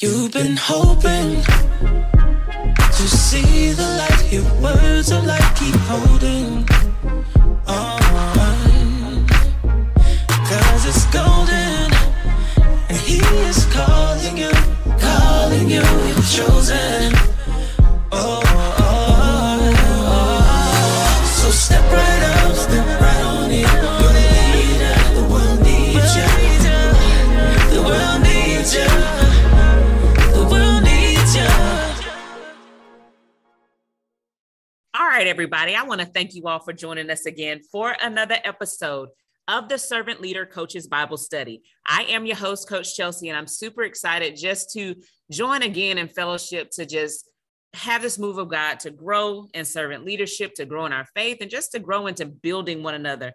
You've been hoping to see the light. Your words of light keep holding on, 'cause it's golden and he is calling you, you're chosen. Oh, so step right on in. You're the leader, the world needs you. The world needs you. All right, everybody, I want to thank you all for joining us again for another episode of the Servant Leader Coaches Bible Study. I am your host, Coach Chelsea, and I'm super excited just to join again in fellowship to just have this move of God to grow in servant leadership, to grow in our faith, and just to grow into building one another.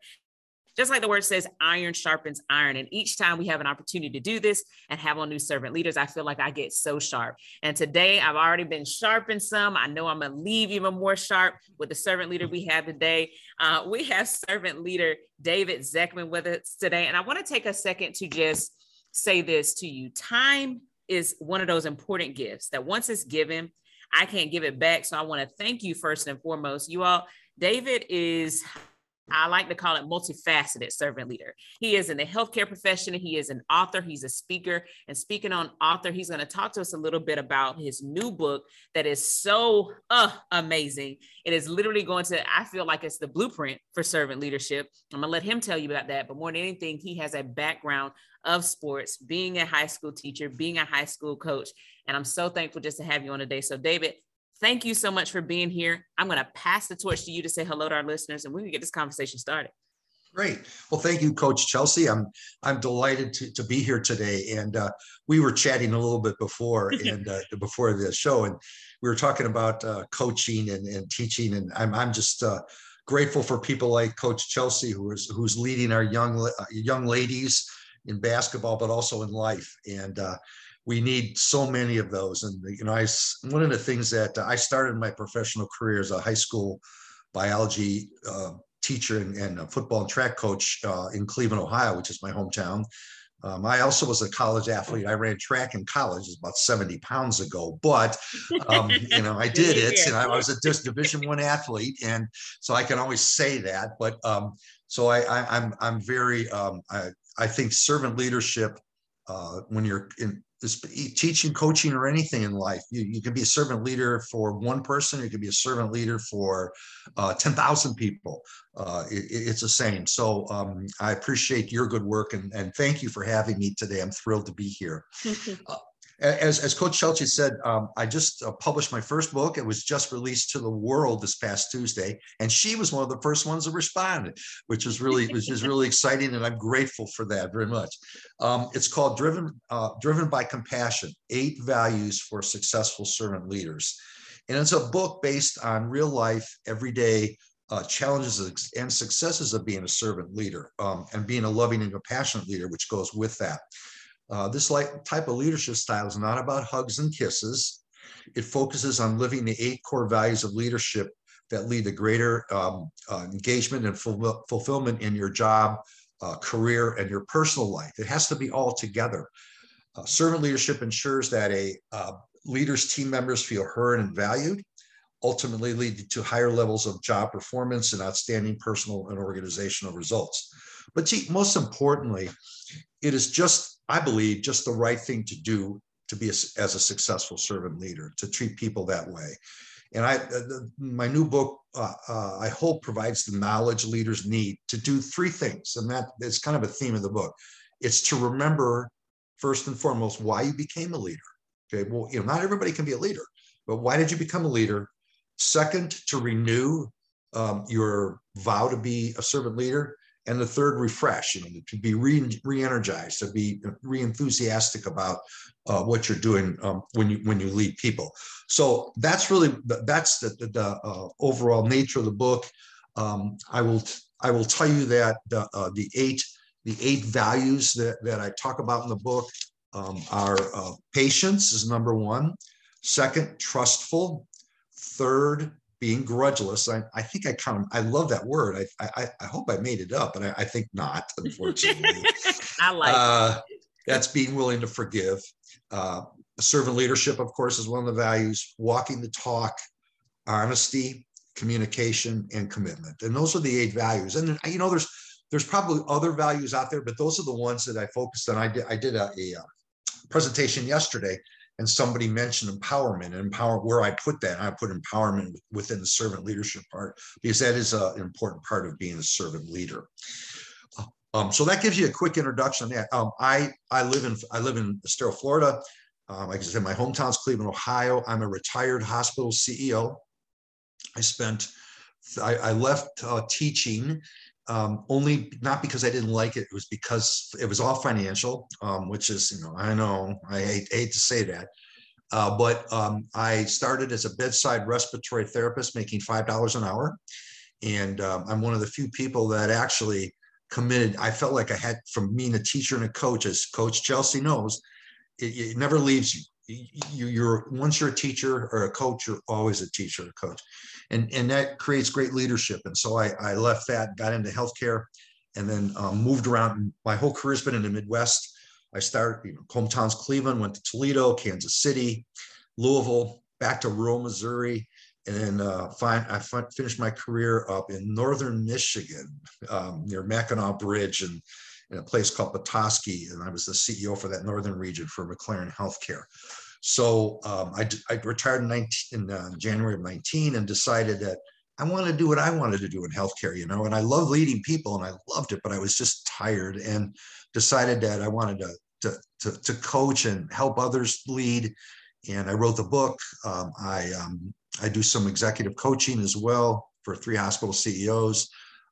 Just like the word says, iron sharpens iron. And each time we have an opportunity to do this and have on new servant leaders, I feel like I get so sharp. And today I've already been sharpened some. I know I'm going to leave even more sharp with the servant leader we have today. We have servant leader David Zechman with us today. And I want to take a second to just say this to you. Time is one of those important gifts that once it's given, I can't give it back. So I want to thank you first and foremost. You all, David is... I like to call it multifaceted servant leader. He is in the healthcare profession. He is an author. He's a speaker. And speaking on author, he's going to talk to us a little bit about his new book that is so amazing. It is literally going to, I feel like it's the blueprint for servant leadership. I'm going to let him tell you about that. But more than anything, he has a background of sports, being a high school teacher, being a high school coach. And I'm so thankful just to have you on today. So David, thank you so much for being here. I'm going to pass the torch to you to say hello to our listeners, and we can get this conversation started. Great. Well, thank you, Coach Chelsea. I'm delighted to be here today. And we were chatting a little bit before and before the show, and we were talking about coaching and teaching. And I'm just grateful for people like Coach Chelsea, who's leading our young ladies in basketball, but also in life. And we need so many of those. And, you know, one of the things that I started my professional career as a high school biology teacher and a football and track coach in Cleveland, Ohio, which is my hometown. I also was a college athlete. I ran track in college. It was about 70 pounds ago, but, you know, I did it. And I was a Division I athlete. And so I can always say that, but so I'm very, I think servant leadership, when you're in teaching, coaching, or anything in life, you can be a servant leader for one person. You can be a servant leader for 10,000 people. It's the same. So I appreciate your good work and thank you for having me today. I'm thrilled to be here. As Coach Chelsea said, I just published my first book. It was just released to the world this past Tuesday, and she was one of the first ones that responded, which is really exciting, and I'm grateful for that very much. It's called Driven by Compassion: Eight Values for Successful Servant Leaders, and it's a book based on real life, everyday challenges and successes of being a servant leader and being a loving and compassionate leader, which goes with that. This type of leadership style is not about hugs and kisses. It focuses on living the eight core values of leadership that lead to greater engagement and fulfillment in your job, career, and your personal life. It has to be all together. Servant leadership ensures that a leader's team members feel heard and valued, ultimately leading to higher levels of job performance and outstanding personal and organizational results. But most importantly, it is just, I believe, the right thing to do to be as a successful servant leader, to treat people that way. And my new book, I hope, provides the knowledge leaders need to do three things. And that's kind of a theme of the book. It's to remember, first and foremost, why you became a leader. Okay, well, you know, not everybody can be a leader, but why did you become a leader? Second, to renew your vow to be a servant leader. And the third, refresh, you know, to be re-energized, to be re-enthusiastic about what you're doing when you lead people. So that's really, that's the overall nature of the book. I will tell you that the eight values that I talk about in the book are patience is number one. Second, trustful. Third, being grudgeless. I think I kind of, I love that word. I hope I made it up, but I think not, unfortunately. I like it. That's being willing to forgive. Servant leadership, of course, is one of the values, walking the talk, honesty, communication, and commitment. And those are the 8 values. And, you know, there's probably other values out there, but those are the ones that I focused on. I did a presentation yesterday, and somebody mentioned empowerment and power, where I put that. And I put empowerment within the servant leadership part, because that is an important part of being a servant leader. So that gives you a quick introduction on that. I live in Estero, Florida. Like I said, my hometown's Cleveland, Ohio. I'm a retired hospital CEO. I left teaching only not because I didn't like it. It was because it was all financial, which is, you know, I hate to say that. But I started as a bedside respiratory therapist making $5 an hour. And I'm one of the few people that actually committed. I felt like I had, from being a teacher and a coach, as Coach Chelsea knows, it never leaves you. Once you're a teacher or a coach, you're always a teacher or a coach. And that creates great leadership. And so I left that, got into healthcare, and then moved around. My whole career's been in the Midwest. I started, you know, hometown's Cleveland, went to Toledo, Kansas City, Louisville, back to rural Missouri. And then I finished my career up in northern Michigan, near Mackinac Bridge, and in a place called Petoskey, and I was the CEO for that northern region for McLaren Healthcare. So I retired in January of 19 and decided that I wanted to do what I wanted to do in healthcare, you know, and I love leading people and I loved it, but I was just tired and decided that I wanted to coach and help others lead. And I wrote the book. I do some executive coaching as well for 3 hospital CEOs.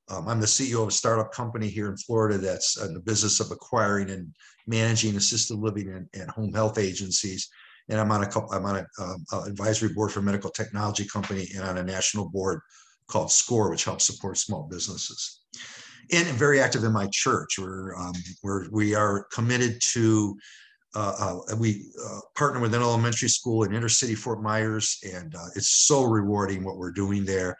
I'm the CEO of a startup company here in Florida that's in the business of acquiring and managing assisted living and home health agencies. And I'm on an advisory board for a medical technology company, and on a national board called SCORE, which helps support small businesses. And I'm very active in my church, where we are committed to, we partner with an elementary school in inner city Fort Myers, and it's so rewarding what we're doing there.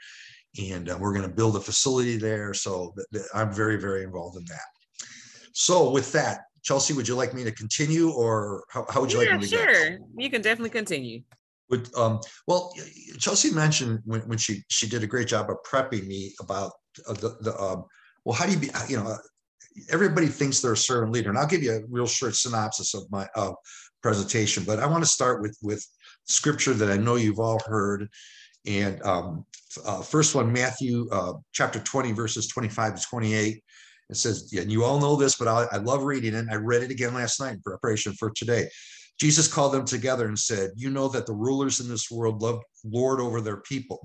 And we're going to build a facility there. So I'm very, very involved in that. So with that, Chelsea, would you like me to continue, or how would you like me to go? Sure. You can definitely continue. With, well, Chelsea mentioned when she did a great job of prepping me about well, how do you be, you know, everybody thinks they're a servant leader. And I'll give you a real short synopsis of my presentation, but I want to start with scripture that I know you've all heard. And first one, Matthew chapter 20, verses 25 to 28. It says, and you all know this, but I love reading it. I read it again last night in preparation for today. Jesus called them together and said, you know that the rulers in this world lord it over their people,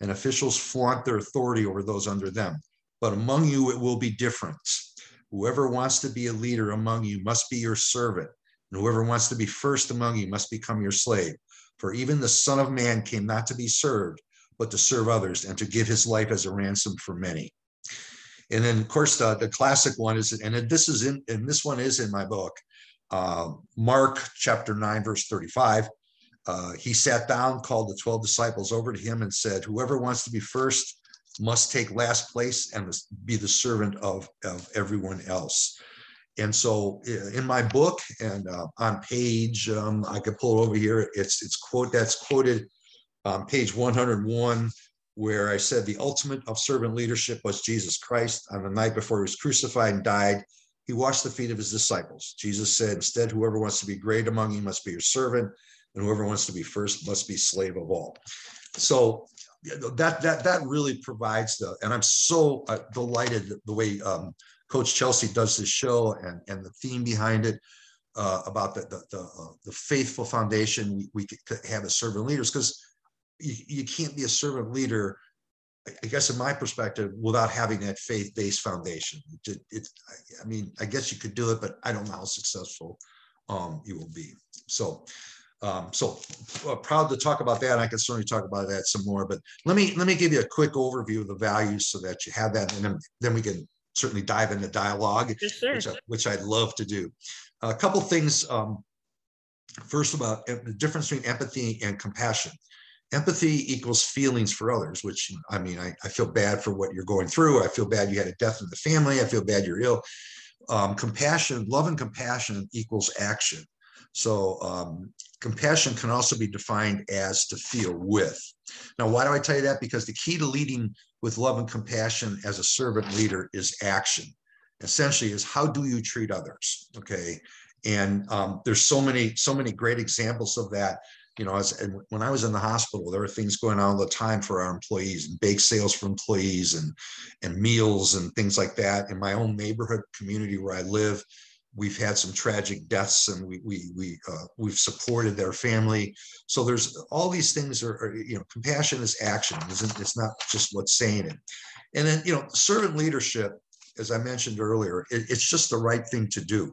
and officials flaunt their authority over those under them. But among you, it will be different. Whoever wants to be a leader among you must be your servant. And whoever wants to be first among you must become your slave. For even the Son of Man came not to be served, but to serve others and to give his life as a ransom for many. And then, of course, the classic one is, and this one is in my book, Mark chapter 9, verse 35. He sat down, called the 12 disciples over to him and said, whoever wants to be first must take last place and must be the servant of everyone else. And so in my book, and on page, I could pull it over here, that's quoted on page 101, where I said, the ultimate of servant leadership was Jesus Christ. On the night before he was crucified and died, he washed the feet of his disciples. Jesus said, instead, whoever wants to be great among you must be your servant, and whoever wants to be first must be slave of all. So that really provides and I'm so delighted the way Coach Chelsea does this show, and the theme behind it, about the faithful foundation we could have as servant leaders, because you can't be a servant leader, I guess, in my perspective, without having that faith-based foundation. I mean, I guess you could do it, but I don't know how successful you will be. So proud to talk about that. I can certainly talk about that some more, but let me give you a quick overview of the values so that you have that, and then we can certainly dive into dialogue, sure. Which I'd love to do. A couple things. First, about the difference between empathy and compassion. Empathy equals feelings for others, which, I mean, I feel bad for what you're going through. I feel bad you had a death in the family. I feel bad you're ill. Compassion, love and compassion equals action. So compassion can also be defined as to feel with. Now, why do I tell you that? Because the key to leading with love and compassion as a servant leader is action. Essentially, is how do you treat others? Okay, and there's so many great examples of that. You know, when I was in the hospital, there were things going on all the time for our employees, and bake sales for employees, and meals and things like that. In my own neighborhood community where I live, we've had some tragic deaths, and we've supported their family. So there's all these things are, you know, compassion is action. It's not just what's saying it. And then, you know, servant leadership, as I mentioned earlier, it's just the right thing to do.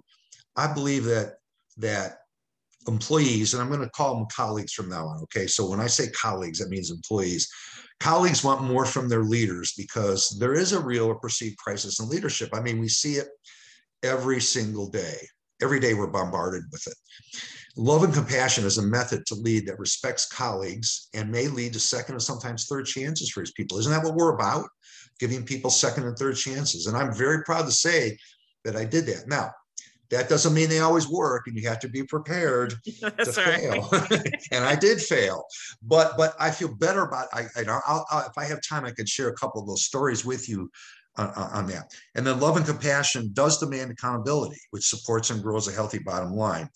I believe that employees, and I'm going to call them colleagues from now on, okay? So when I say colleagues, that means employees. Colleagues want more from their leaders because there is a real or perceived crisis in leadership. I mean, we see it every single day. Every day we're bombarded with it. Love and compassion is a method to lead that respects colleagues and may lead to second and sometimes third chances for his people. Isn't that what we're about? Giving people second and third chances. And I'm very proud to say that I did that. Now, that doesn't mean they always work, and you have to be prepared to fail. And I did fail, but I feel better about. I'll, if I have time, I could share a couple of those stories with you on that. And then love and compassion does demand accountability, which supports and grows a healthy bottom line.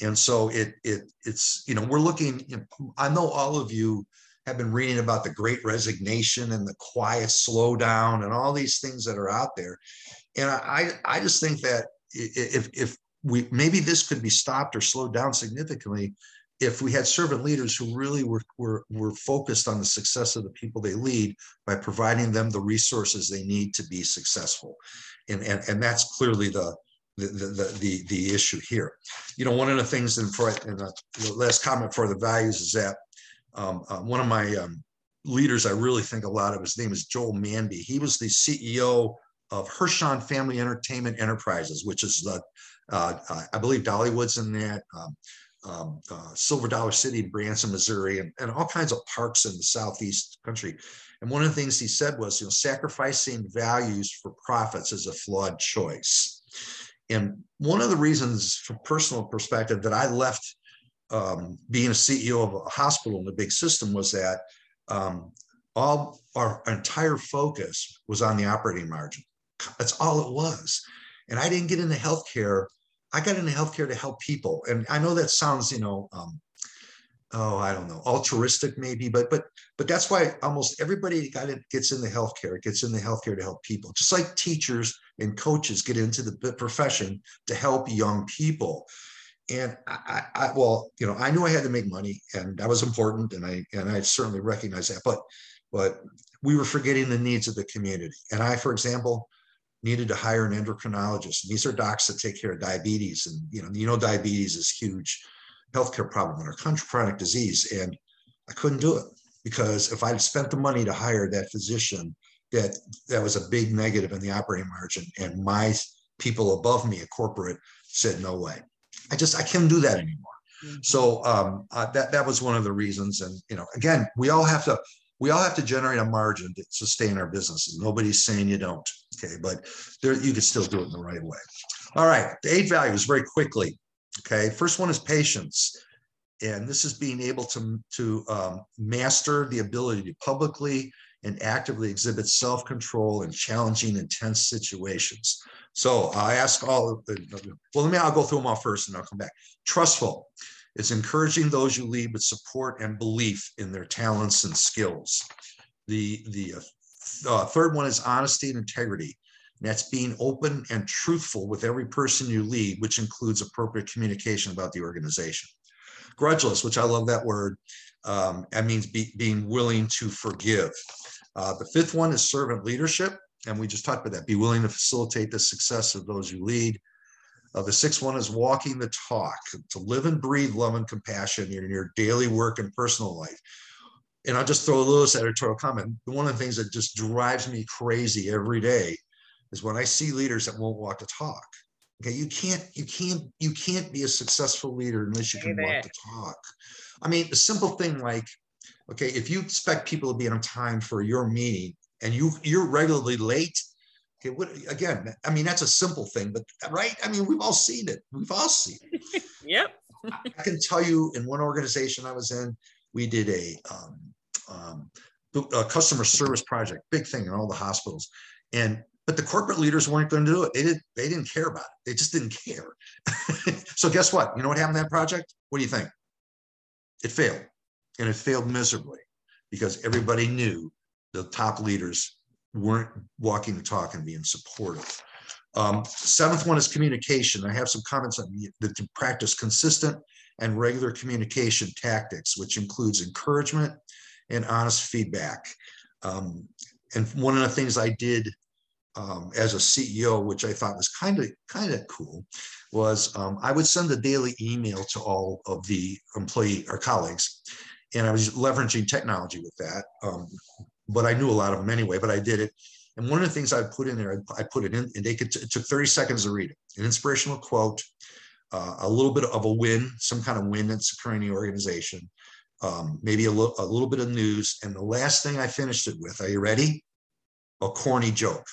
And so it's, you know, we're looking. You know, I know all of you have been reading about the Great Resignation and the quiet slowdown and all these things that are out there, and I just think that. If we maybe this could be stopped or slowed down significantly if we had servant leaders who really were focused on the success of the people they lead by providing them the resources they need to be successful, and that's clearly the issue here. You know, one of the things in the last comment for the values is that one of my leaders I really think a lot of, his name is Joel Manby. He was the CEO of Herschend Family Entertainment Enterprises, which is the, I believe Dollywood's in that, Silver Dollar City in Branson, Missouri, and all kinds of parks in the Southeast country. And one of the things he said was, you know, sacrificing values for profits is a flawed choice. And one of the reasons from personal perspective that I left being a CEO of a hospital in a big system was that all our entire focus was on the operating margin. That's all it was. And I didn't get into healthcare. I got into healthcare to help people. And I know that sounds, you know, I don't know, altruistic maybe, but that's why almost everybody gets into healthcare to help people. Just like teachers and coaches get into the profession to help young people. And well, you know, I knew I had to make money, and that was important, and I certainly recognize that, but we were forgetting the needs of the community. And I, for example, needed to hire an endocrinologist. And these are docs that take care of diabetes. And, you know, diabetes is a huge healthcare problem in our country, chronic disease. And I couldn't do it because if I'd spent the money to hire that physician, that was a big negative in the operating margin. And my people above me at corporate said, no way. I can't do that anymore. Mm-hmm. So that was one of the reasons. And, you know, again, we all have to generate a margin to sustain our businesses. Nobody's saying you don't, okay? But you can still do it in the right way. All right, the 8 values very quickly, okay? First one is patience. And this is being able to master the ability to publicly and actively exhibit self-control in challenging, intense situations. So I ask I'll go through them all first and I'll come back. Trustful. It's encouraging those you lead with support and belief in their talents and skills. The third one is honesty and integrity. And that's being open and truthful with every person you lead, which includes appropriate communication about the organization. Grudgeless, which I love that word. That means being willing to forgive. The fifth one is servant leadership. And we just talked about that. Be willing to facilitate the success of those you lead. The sixth one is walking the talk, to live and breathe love and compassion in your daily work and personal life. And I'll just throw a little editorial comment. One of the things that just drives me crazy every day is when I see leaders that won't walk the talk. Okay, you can't be a successful leader unless you can walk the talk. I mean, a simple thing like, okay, if you expect people to be on time for your meeting and you're regularly late. Okay, again, I mean, that's a simple thing, but right? I mean, we've all seen it. Yep. I can tell you, in one organization I was in, we did a customer service project, big thing in all the hospitals, but the corporate leaders weren't going to do it. They didn't care about it. They just didn't care. So guess what? You know what happened to that project? What do you think? It failed, and it failed miserably, because everybody knew the top leaders weren't walking the talk and being supportive. Seventh one is communication. I have some comments on that. To practice consistent and regular communication tactics, which includes encouragement and honest feedback. And one of the things I did as a CEO, which I thought was kind of cool, was I would send a daily email to all of the colleagues, and I was leveraging technology with that. But I knew a lot of them anyway, but I did it. And one of the things I put in there, I put it in, and it took 30 seconds to read it. An inspirational quote, a little bit of a win, some kind of win that's occurring in the organization, maybe a little bit of news. And the last thing I finished it with, are you ready? A corny joke.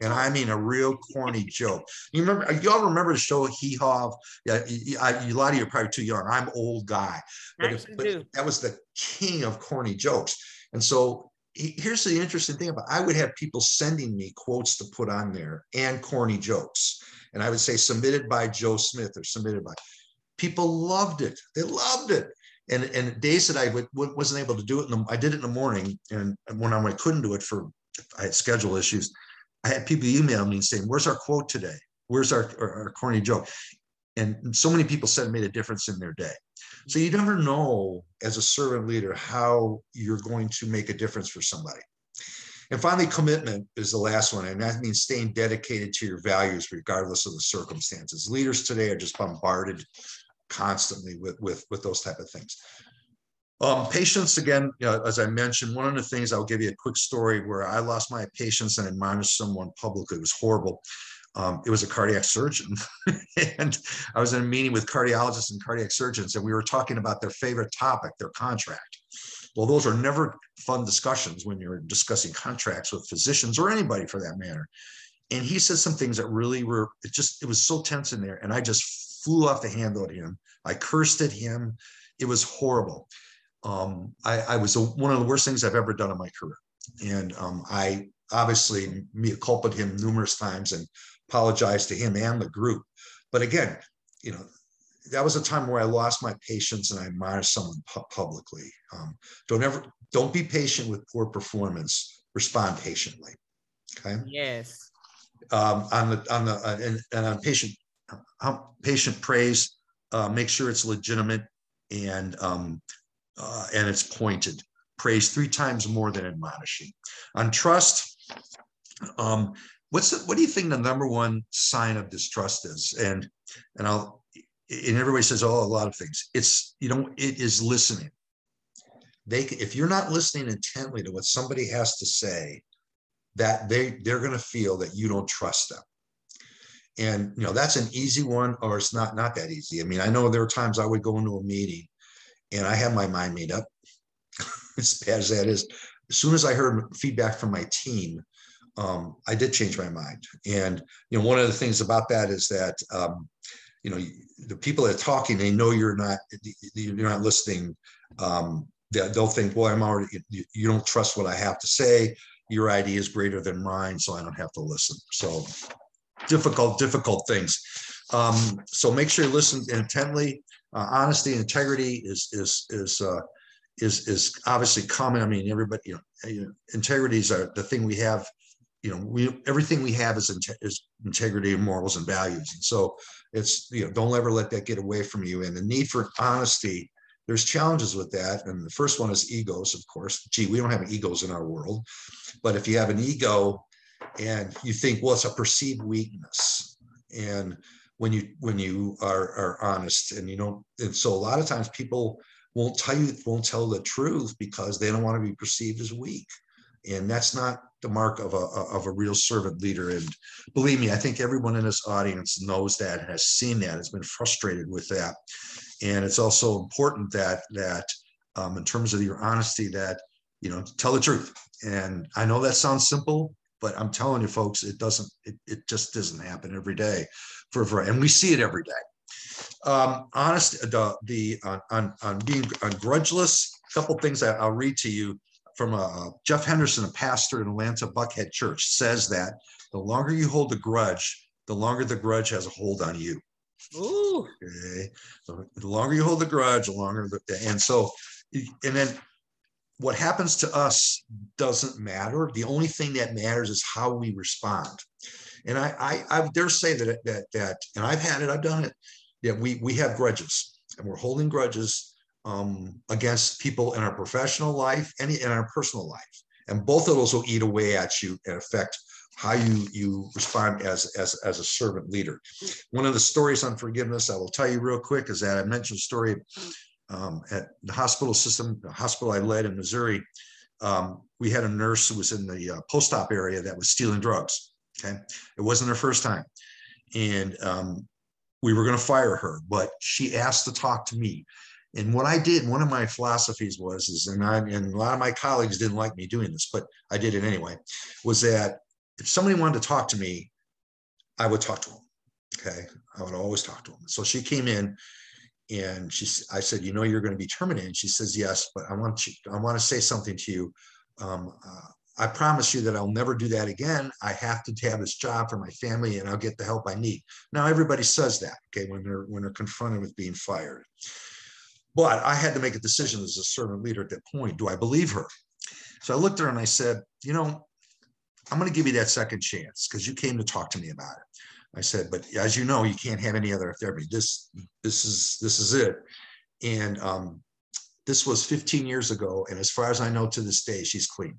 And I mean a real corny joke. Y'all remember the show Hee-Haw? Yeah, a lot of you are probably too young. I'm old guy. But that was the king of corny jokes. And so here's the interesting thing about it. I would have people sending me quotes to put on there and corny jokes. And I would say submitted by Joe Smith or submitted by. People loved it. They loved it. And days that I wasn't able to do it, I did it in the morning. And when I couldn't do it I had schedule issues, I had people email me saying, where's our quote today? Where's our corny joke? And so many people said it made a difference in their day. So you never know as a servant leader how you're going to make a difference for somebody. And finally, commitment is the last one. And that means staying dedicated to your values, regardless of the circumstances. Leaders today are just bombarded constantly with those type of things. Patience, again, you know, as I mentioned, one of the things, I'll give you a quick story where I lost my patience and admonished someone publicly. It was horrible. It was a cardiac surgeon, and I was in a meeting with cardiologists and cardiac surgeons, and we were talking about their favorite topic, their contract. Well, those are never fun discussions when you're discussing contracts with physicians or anybody for that matter. And he said some things that really were, it was so tense in there, and I just flew off the handle at him. I cursed at him. It was horrible. I was one of the worst things I've ever done in my career. And I obviously mea culpa'd him numerous times and apologized to him and the group. But again, you know, that was a time where I lost my patience and I admonished someone publicly. Don't be patient with poor performance. Respond patiently. Okay. Yes. On patient praise, make sure it's legitimate and it's pointed. Praise 3 times more than admonishing. On trust, what do you think the number one sign of distrust is? And everybody says, oh, a lot of things. It is listening. If you're not listening intently to what somebody has to say, that they're going to feel that you don't trust them. And you know, that's an easy one, or it's not that easy. I mean, I know there are times I would go into a meeting and I had my mind made up. As bad as that is, as soon as I heard feedback from my team, I did change my mind. And you know, one of the things about that is that you know, the people that are talking, they know you're not listening. They'll think, well, you don't trust what I have to say. Your idea is greater than mine, so I don't have to listen. So difficult things. So make sure you listen intently. Honesty, integrity is obviously common. I mean, everybody, integrities are the thing we have, everything we have is integrity and morals and values. And so it's, don't ever let that get away from you. And the need for honesty, there's challenges with that. And the first one is egos, of course. Gee, we don't have egos in our world, but if you have an ego and you think, well, it's a perceived weakness. And when you are honest and so a lot of times people won't tell the truth because they don't want to be perceived as weak. And that's not the mark of a real servant leader. And believe me, I think everyone in this audience knows that and has seen that, has been frustrated with that. And it's also important that in terms of your honesty, that, tell the truth. And I know that sounds simple, but I'm telling you folks, it just doesn't happen every day and we see it every day. honest, on being grudgeless. A couple things I'll read to you from Jeff Henderson, a pastor in Atlanta, Buckhead Church, says that the longer you hold the grudge, the longer the grudge has a hold on you. Ooh. Okay. So the longer you hold the grudge, the longer the, and so, and then what happens to us doesn't matter. The only thing that matters is how we respond. And I dare say that and I've had it, I've done it, that we have grudges and we're holding grudges against people in our professional life and in our personal life. And both of those will eat away at you and affect how you respond as a servant leader. One of the stories on forgiveness I will tell you real quick is that I mentioned a story at the hospital system, the hospital I led in Missouri. We had a nurse who was in the post-op area that was stealing drugs. Okay, it wasn't her first time, and we were going to fire her, but she asked to talk to me. And what I did, one of my philosophies was, and a lot of my colleagues didn't like me doing this, but I did it anyway, was that if somebody wanted to talk to me, I would talk to them. Okay, I would always talk to them. So she came in, and I said, you know, you're going to be terminated. And she says, yes, but I want to say something to you. I promise you that I'll never do that again. I have to have this job for my family, and I'll get the help I need. Now, everybody says that, okay, when they're confronted with being fired. But I had to make a decision as a servant leader at that point. Do I believe her? So I looked at her and I said, you know, I'm going to give you that second chance because you came to talk to me about it. I said, but as you know, you can't have any other therapy. This is it. And this was 15 years ago. And as far as I know, to this day, she's clean.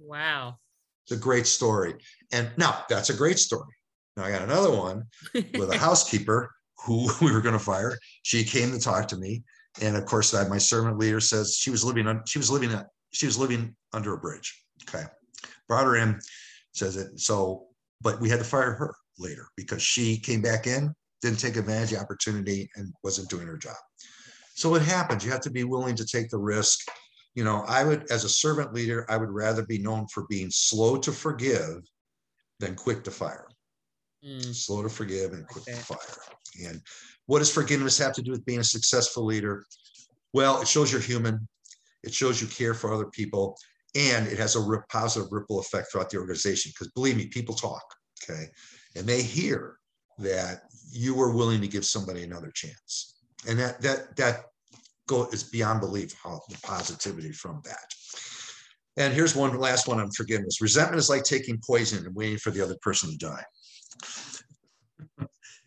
Wow. It's a great story. And now that's a great story. Now I got another one with a housekeeper who we were going to fire. She came to talk to me. And of course, my servant leader says she was living under a bridge. Okay. Brought her in, says it. So, but we had to fire her later because she came back in, didn't take advantage of the opportunity and wasn't doing her job. So it happens. You have to be willing to take the risk. You know, I would, as a servant leader, I would rather be known for being slow to forgive than quick to fire. Slow to forgive and quick to fire. And what does forgiveness have to do with being a successful leader? Well, it shows you're human. It shows you care for other people. And it has a positive ripple effect throughout the organization. Because believe me, people talk, okay? And they hear that you were willing to give somebody another chance. And it's beyond belief how the positivity from that. And here's one last one on forgiveness. Resentment is like taking poison and waiting for the other person to die.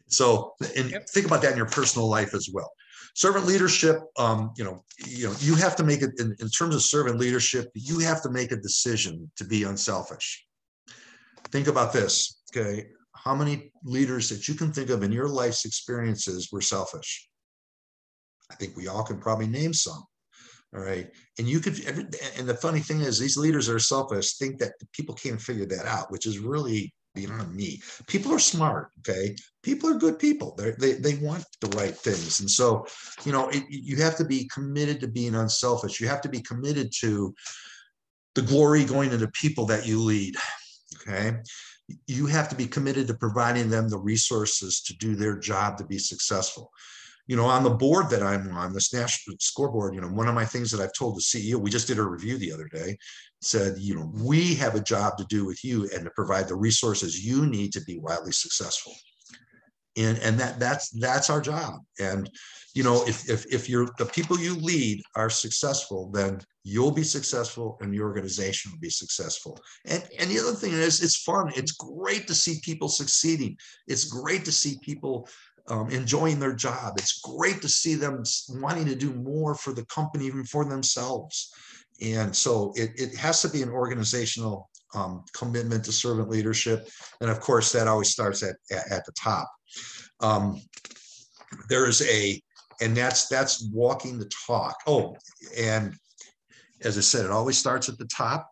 So, and think about that in your personal life as well. Servant leadership, you have to make it in terms of servant leadership. You have to make a decision to be unselfish. Think about this. Okay, how many leaders that you can think of in your life's experiences were selfish? I think we all can probably name some. All right. And and the funny thing is these leaders that are selfish think that people can't figure that out, which is really beyond me. People are smart. Okay. People are good people. They want the right things. And so, you know, you have to be committed to being unselfish. You have to be committed to the glory going to the people that you lead. Okay. You have to be committed to providing them the resources to do their job to be successful. You know, on the board that I'm on, this national scoreboard, you know, one of my things that I've told the CEO, we just did a review the other day, said, you know, we have a job to do with you and to provide the resources you need to be wildly successful. And that's our job. And, you know, if you're the people you lead are successful, then you'll be successful and your organization will be successful. And the other thing is it's fun. It's great to see people succeeding. It's great to see people enjoying their job. It's great to see them wanting to do more for the company, even for themselves. And so it has to be an organizational commitment to servant leadership. And of course, that always starts at the top. That's walking the talk. Oh, and as I said, it always starts at the top.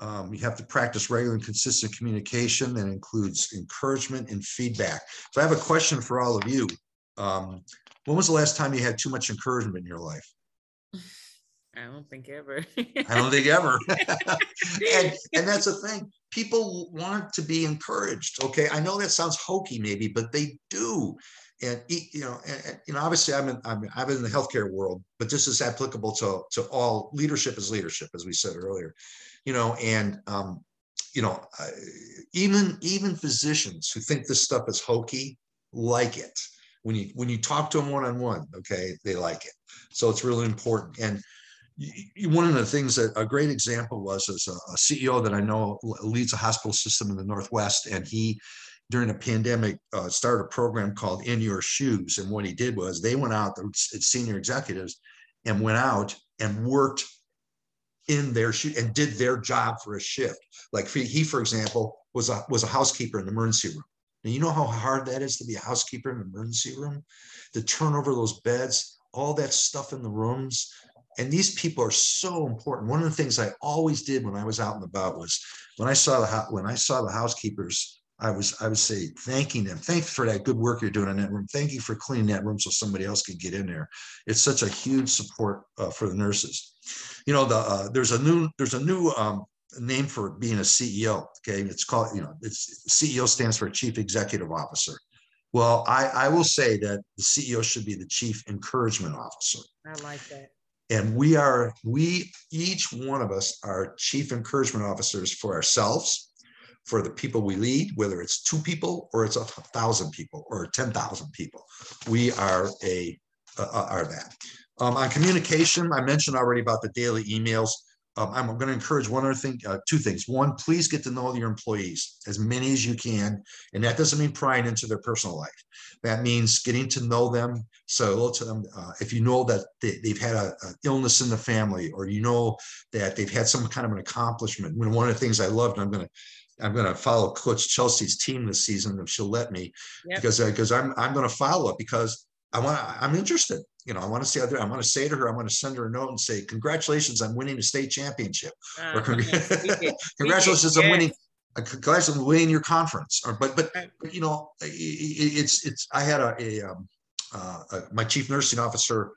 You have to practice regular and consistent communication that includes encouragement and feedback. So I have a question for all of you. When was the last time you had too much encouragement in your life? I don't think ever. I don't think ever. and that's the thing. People want to be encouraged. Okay. I know that sounds hokey maybe, but they do. And, obviously I've been in the healthcare world, but this is applicable to all. Leadership is leadership, as we said earlier, even physicians who think this stuff is hokey, like it. When you talk to them one-on-one, okay, they like it. So it's really important. And one of the things that a great example was is a CEO that I know leads a hospital system in the Northwest, and he, during a pandemic, started a program called In Your Shoes. And what he did was they went out, its senior executives, and went out and worked in their shoe and did their job for a shift. Like he, for example, was a housekeeper in the emergency room. And you know how hard that is to be a housekeeper in an emergency room, to turn over those beds, all that stuff in the rooms. And these people are so important. One of the things I always did when I was out and about was when I saw the housekeepers, I would say, thanking them, thanks for that good work you're doing in that room. Thank you for cleaning that room so somebody else could get in there. It's such a huge support for the nurses. There's a new name for being a CEO. Okay. It's called, CEO stands for Chief Executive Officer. Well, I will say that the CEO should be the Chief Encouragement Officer. I like that. And we each one of us are Chief Encouragement Officers for ourselves, for the people we lead, whether it's 2 people or it's 1,000 people or 10,000 people. We are that. On communication, I mentioned already about the daily emails. I'm going to encourage one other thing, 2 things. One, please get to know your employees, as many as you can. And that doesn't mean prying into their personal life. That means getting to know them. So to them, if you know that they've had an illness in the family, or you know that they've had some kind of an accomplishment. One of the things I loved, I'm going to follow Coach Chelsea's team this season, if she'll let me, yep. because I'm going to follow it, because I'm interested. I want to see I want to say to her, I want to send her a note and say, congratulations on winning the state championship, or congratulations on winning, your conference. Or, my chief nursing officer,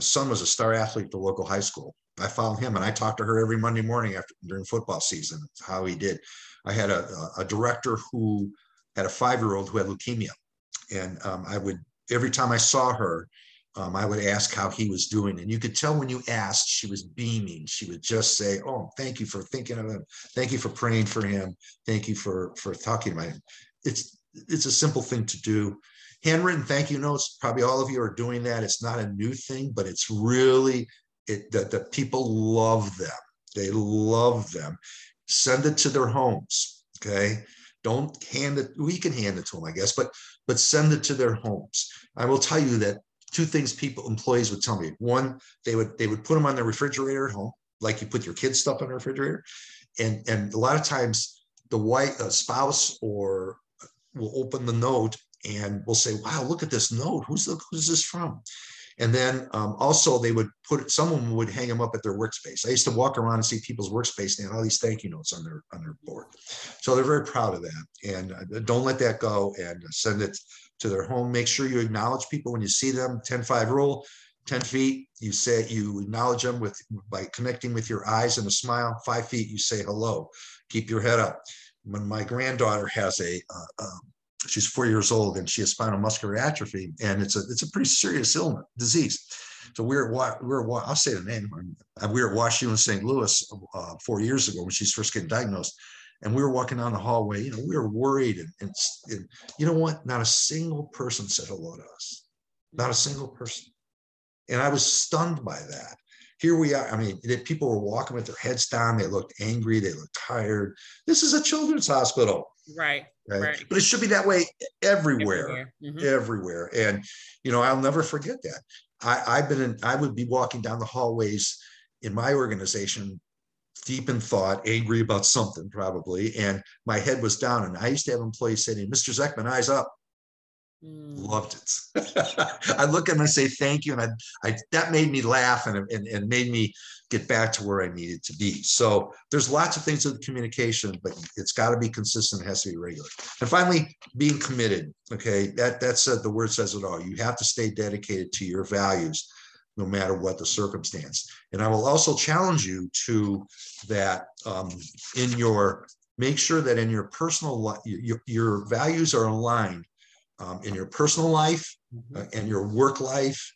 son was a star athlete at the local high school. I follow him, and I talk to her every Monday morning during football season, how he did. I had a director who had a 5-year-old who had leukemia, and every time I saw her, I would ask how he was doing. And you could tell when you asked, she was beaming. She would just say, oh, thank you for thinking of him. Thank you for praying for him. Thank you for talking about him. It's a simple thing to do. Handwritten thank you notes, probably all of you are doing that. It's not a new thing, but it's really that the people love them. They love them. Send it to their homes, okay? Don't hand it. We can hand it to them, I guess, but send it to their homes. I will tell you that 2 things employees would tell me. One, they would put them on their refrigerator at home, like you put your kids' stuff on the refrigerator. And a lot of times the spouse or will open the note and will say, wow, look at this note. Who's this from? And then also they would someone would hang them up at their workspace. I used to walk around and see people's workspace. They had all these thank you notes on their board. So they're very proud of that. And don't let that go, and send it to their home. Make sure you acknowledge people when you see them. 10-5 rule, 10 feet. You say, you acknowledge them by connecting with your eyes and a smile. 5 feet, you say hello. Keep your head up. When my granddaughter has she's 4 years old, and she has spinal muscular atrophy, and it's a pretty serious disease. So I'll say the name. We were at WashU in St. Louis 4 years ago when she's first getting diagnosed, and we were walking down the hallway. We were worried, and you know what? Not a single person said hello to us. Not a single person. And I was stunned by that. Here we are. People were walking with their heads down. They looked angry. They looked tired. This is a children's hospital. Right. But it should be that way everywhere. Mm-hmm. Everywhere. And, I'll never forget that. I would be walking down the hallways in my organization, deep in thought, angry about something probably. And my head was down. And I used to have employees saying, Mr. Zechman, eyes up. Loved it. I look at him and say thank you, and that made me laugh and made me get back to where I needed to be. So there's lots of things with communication, but it's got to be consistent. It has to be regular. And finally, being committed. Okay, that said, the word says it all. You have to stay dedicated to your values, no matter what the circumstance. And I will also challenge you to that. Make sure that in your personal life, your values are aligned in your personal life and your work life.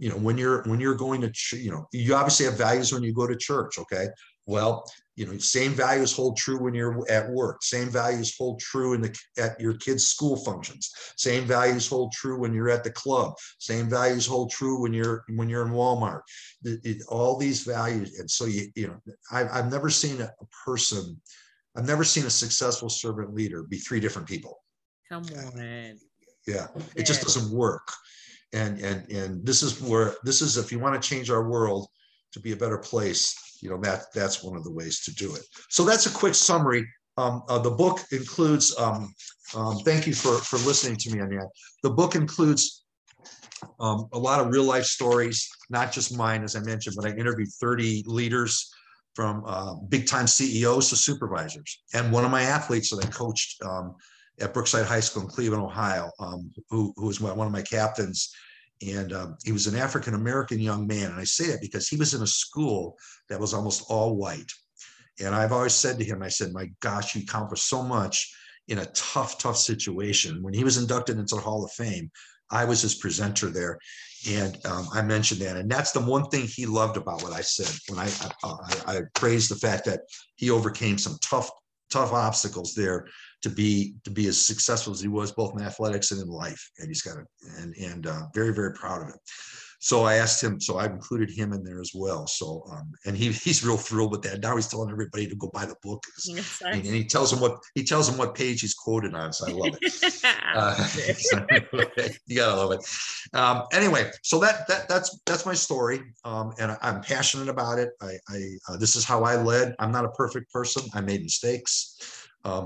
You know, when you're going to, you know, you obviously have values when you go to church. Okay. Well, you know, same values hold true when you're at work, same values hold true in the, at your kids' school functions, same values hold true when you're at the club, same values hold true when you're in Walmart, all these values. And so, you know, I've never seen a person, I've never seen a successful servant leader be three different people. Come on. Yeah. It just doesn't work. And this is where, this is, if you want to change our world to be a better place, you know, that's one of the ways to do it. So that's a quick summary. The book includes, thank you for listening to me on that. The book includes a lot of real life stories, not just mine, as I mentioned, but I interviewed 30 leaders from big time CEOs to supervisors. And one of my athletes that I coached at Brookside High School in Cleveland, Ohio, who was one of my captains. And he was an African-American young man. And I say that because he was in a school that was almost all white. And I've always said to him, I said, my gosh, you accomplished so much in a tough, tough situation. When he was inducted into the Hall of Fame, I was his presenter there. And I mentioned that. And that's the one thing he loved about what I said. When I praised the fact that he overcame some tough obstacles there to be as successful as he was, both in athletics and in life. And he's got it, and very, very proud of it. So I asked him, so I've included him in there as well. So, and he's real thrilled with that. Now he's telling everybody to go buy the book. Yes, and he tells them what page he's quoted on. So I love it. So, you gotta love it. Anyway, so that's my story. And I'm passionate about it. I this is how I led. I'm not a perfect person. I made mistakes.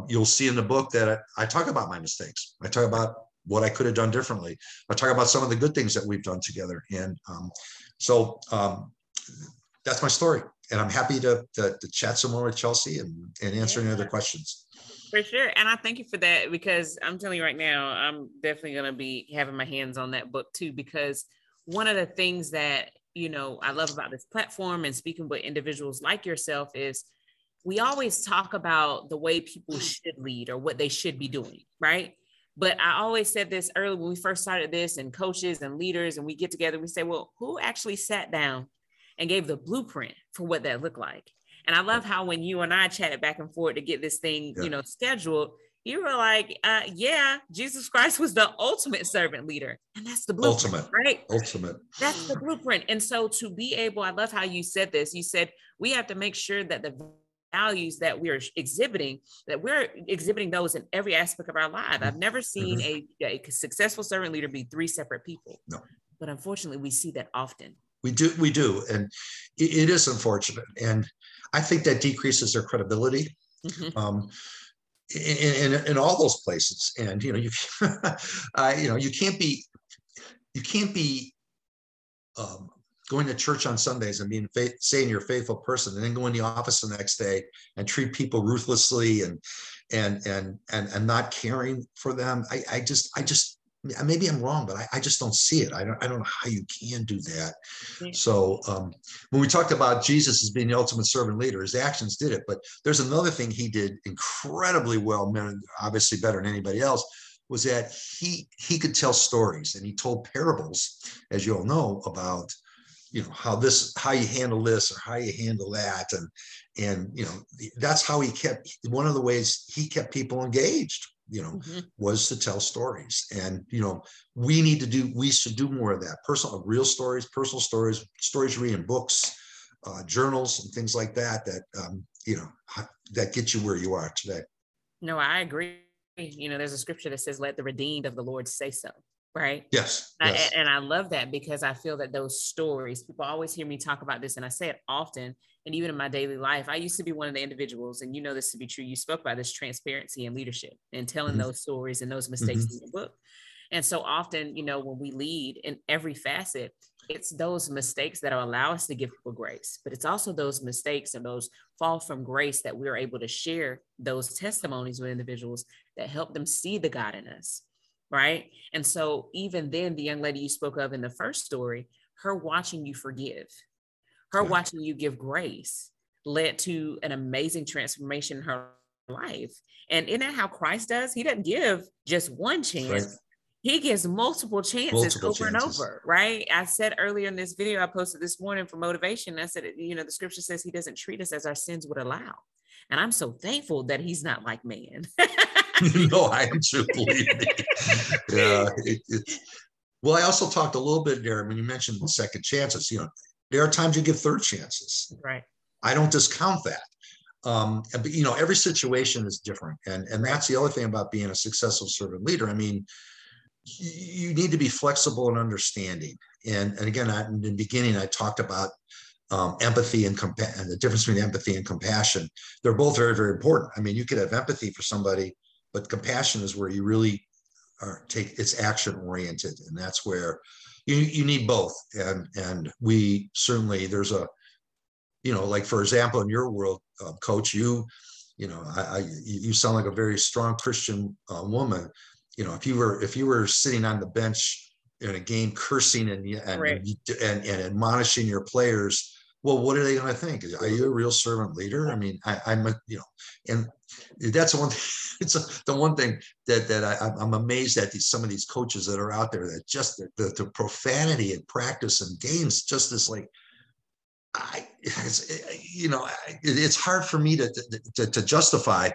You'll see in the book that I talk about my mistakes. I talk about what I could have done differently. I talk about some of the good things that we've done together. And so that's my story. And I'm happy to chat some more with Chelsea and answer any other questions. For sure. And I thank you for that, because I'm telling you right now, I'm definitely going to be having my hands on that book too, because one of the things that, you know, I love about this platform and speaking with individuals like yourself is we always talk about the way people should lead or what they should be doing, right? But I always said this early when we first started this, and coaches and leaders, and we get together, we say, well, who actually sat down and gave the blueprint for what that looked like? And I love how when you and I chatted back and forth to get this thing, you know, scheduled, you were like, Jesus Christ was the ultimate servant leader. And that's the blueprint, right? Ultimate. That's the blueprint. And so to be able, I love how you said this. You said, we have to make sure that the values that we're exhibiting, those in every aspect of our life. I've never seen a successful servant leader be three separate people. No, but unfortunately we see that often. We do. And it is unfortunate. And I think that decreases their credibility in all those places. And, you know, you can't be going to church on Sundays and being saying you're a faithful person, and then go in the office the next day and treat people ruthlessly and not caring for them. I just maybe I'm wrong, but I just don't see it. I don't know how you can do that. Yeah. So when we talked about Jesus as being the ultimate servant leader, his actions did it. But there's another thing he did incredibly well, obviously better than anybody else, was that he could tell stories, and he told parables, as you all know, about, you know, how you handle this or how you handle that. And, you know, that's how one of the ways he kept people engaged, you know, was to tell stories. And, you know, we should do more of that. Personal stories, stories you read in books, journals, and things like that get you where you are today. No, I agree. You know, there's a scripture that says, let the redeemed of the Lord say so. Right. Yes. And I love that, because I feel that those stories, people always hear me talk about this, and I say it often. And even in my daily life, I used to be one of the individuals, and you know this to be true, you spoke about this transparency and leadership and telling those stories and those mistakes in your book. And so often, you know, when we lead in every facet, it's those mistakes that allow us to give people grace, but it's also those mistakes and those fall from grace that we're able to share those testimonies with individuals that help them see the God in us. Right. And so even then, the young lady you spoke of in the first story, her watching you forgive, her watching you give grace, led to an amazing transformation in her life. And isn't that how Christ does? He doesn't give just one chance, He gets multiple chances over and over, right? I said earlier in this video I posted this morning for motivation, I said, you know, the scripture says he doesn't treat us as our sins would allow. And I'm so thankful that he's not like man. No, I am too, believe me. Yeah, well, I also talked a little bit there when you mentioned the second chances. You know, there are times you give third chances. Right. I don't discount that. But, you know, every situation is different. And that's the other thing about being a successful servant leader. I mean, you need to be flexible and understanding. And again, in the beginning, I talked about empathy and the difference between empathy and compassion. They're both very, very important. I mean, you could have empathy for somebody, but compassion is where you really are, it's action oriented. And that's where you need both. And we certainly, there's a, you know, like, for example, in your world, Coach, you sound like a very strong Christian woman. You know, if you were sitting on the bench in a game cursing and admonishing your players, well, what are they going to think? Are you a real servant leader? I mean, and that's one thing, I'm amazed at some of these coaches that are out there that just the profanity and practice and games, just this, like, it's hard for me to justify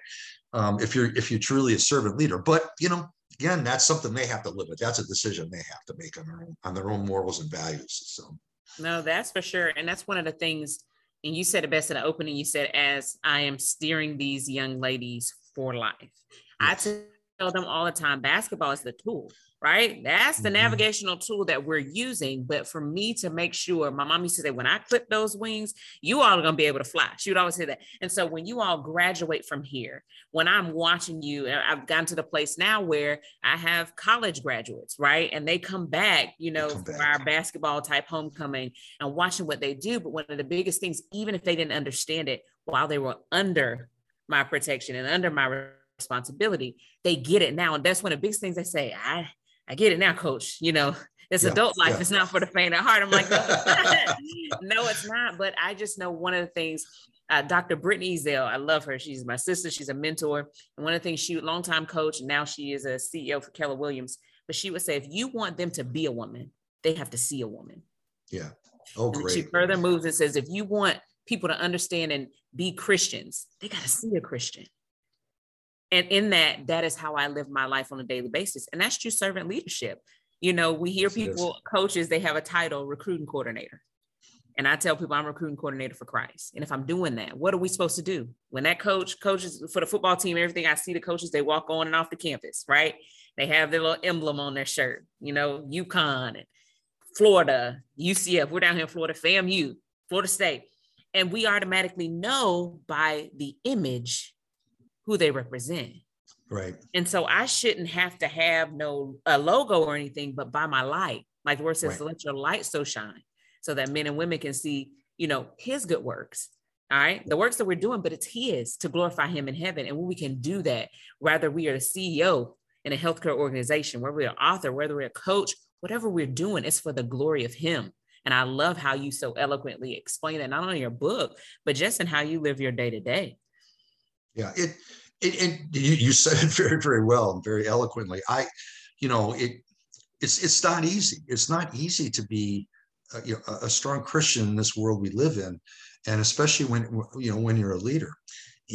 if you're truly a servant leader. But, you know, again, that's something they have to live with. That's a decision they have to make on their own morals and values. So. No, that's for sure. And that's one of the things, and you said it best in the opening, you said, as I am steering these young ladies for life. Yes. I tell them all the time, basketball is the tool, right? That's the navigational tool that we're using. But for me to make sure, my mom used to say, when I clip those wings, you all are going to be able to fly. She would always say that. And so when you all graduate from here, when I'm watching you, I've gotten to the place now where I have college graduates, right? And they come back, you know, for our basketball type homecoming and watching what they do. But one of the biggest things, even if they didn't understand it while they were under my protection and under my responsibility, they get it now. And that's one of the biggest things they say, I get it now, Coach. You know, it's adult life. Yeah. It's not for the faint of heart. I'm like, no, it's not. But I just know one of the things, Dr. Brittany Ezell, I love her. She's my sister. She's a mentor. And one of the things, she was a longtime coach, and now she is a CEO for Keller Williams. But she would say, if you want them to be a woman, they have to see a woman. Yeah. Oh, and great. She further moves and says, if you want people to understand and be Christians, they got to see a Christian. And in that is how I live my life on a daily basis. And that's true servant leadership. You know, we hear people, coaches, they have a title, recruiting coordinator. And I tell people I'm recruiting coordinator for Christ. And if I'm doing that, what are we supposed to do? When that coach coaches for the football team, everything, I see the coaches, they walk on and off the campus, right? They have their little emblem on their shirt, you know, UConn, and Florida, UCF. We're down here in Florida, FAMU, Florida State. And we automatically know by the image who they represent. Right. And so I shouldn't have to have a logo or anything, but by my light, like the word says, right. Let your light so shine so that men and women can see, you know, his good works. All right. The works that we're doing, but it's his to glorify him in heaven. And when we can do that, whether we are a CEO in a healthcare organization, whether we're an author, whether we're a coach, whatever we're doing, it's for the glory of him. And I love how you so eloquently explain that, not only in your book, but just in how you live your day to day. Yeah, you said it very, very well and very eloquently. It's not easy. It's not easy to be a strong Christian in this world we live in, and especially when you're a leader.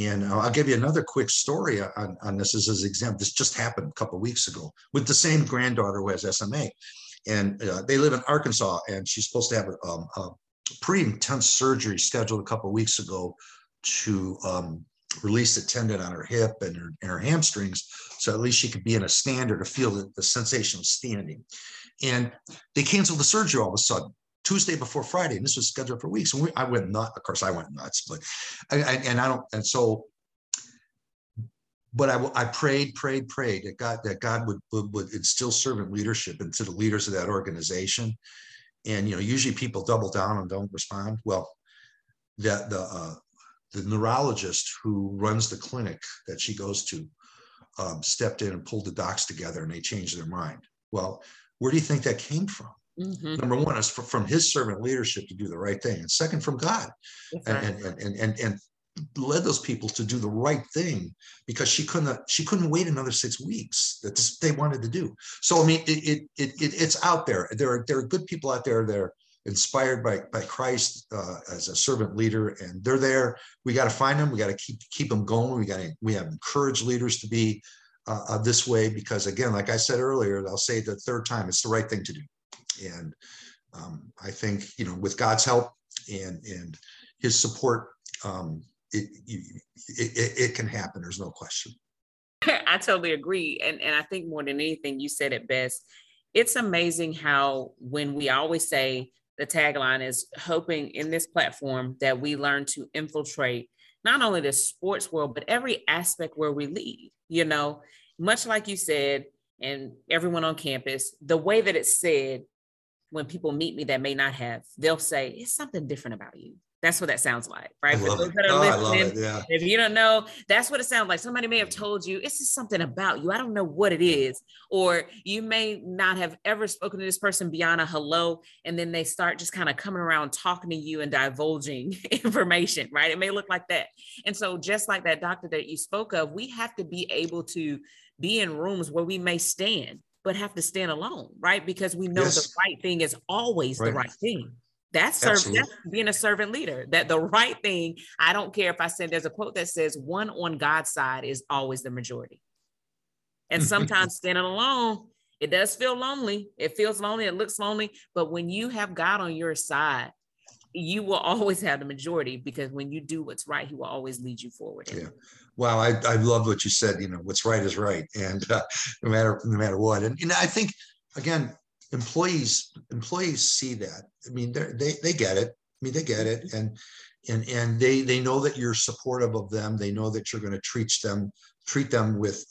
And I'll give you another quick story on this as an example. This just happened a couple of weeks ago with the same granddaughter who has SMA, and they live in Arkansas, and she's supposed to have a pretty intense surgery scheduled a couple of weeks ago to release the tendon on her hip and her hamstrings, so at least she could be in a stander to feel the sensation of standing. And they canceled the surgery all of a sudden, Tuesday before Friday, and this was scheduled for weeks. And I went nuts. Of course, I went nuts. But I prayed that God would instill servant leadership into the leaders of that organization. And you know, usually people double down and don't respond. Well, the neurologist who runs the clinic that she goes to stepped in and pulled the docs together, and they changed their mind. Well, where do you think that came from? Mm-hmm. Number one, it's from his servant leadership to do the right thing. And second, from God. Exactly. And led those people to do the right thing, because she couldn't wait another 6 weeks. That's what they wanted to do. So I mean, it's out there. There are good people out there that are inspired by Christ as a servant leader, and they're there. We got to find them. We got to keep them going. We have to encourage leaders to be this way, because again, like I said earlier, I'll say it the third time, it's the right thing to do. And I think, you know, with God's help and His support, it can happen. There's no question. I totally agree. And I think more than anything, you said it best. It's amazing how, when we always say the tagline is hoping in this platform that we learn to infiltrate not only the sports world, but every aspect where we lead, you know, much like you said, and everyone on campus, the way that it's said, when people meet me that may not have, they'll say, it's something different about you. That's what that sounds like, right? For those that are listening, yeah. If you don't know, that's what it sounds like. Somebody may have told you, it's just something about you. I don't know what it is. Or you may not have ever spoken to this person beyond a hello. And then they start just kind of coming around talking to you and divulging information, right? It may look like that. And so just like that doctor that you spoke of, we have to be able to be in rooms where we may stand, but have to stand alone, right? Because we know the right thing is always the right thing. That's being a servant leader, that the right thing, I don't care if I said, there's a quote that says, one on God's side is always the majority. And sometimes standing alone, it does feel lonely. It feels lonely. It looks lonely. But when you have God on your side, you will always have the majority, because when you do what's right, He will always lead you forward. Yeah. Wow. I love what you said. You know, what's right is right. And no matter what. And I think, again, employees see that. I mean, they get it. I mean, they get it, and they know that you're supportive of them. They know that you're going to treat them with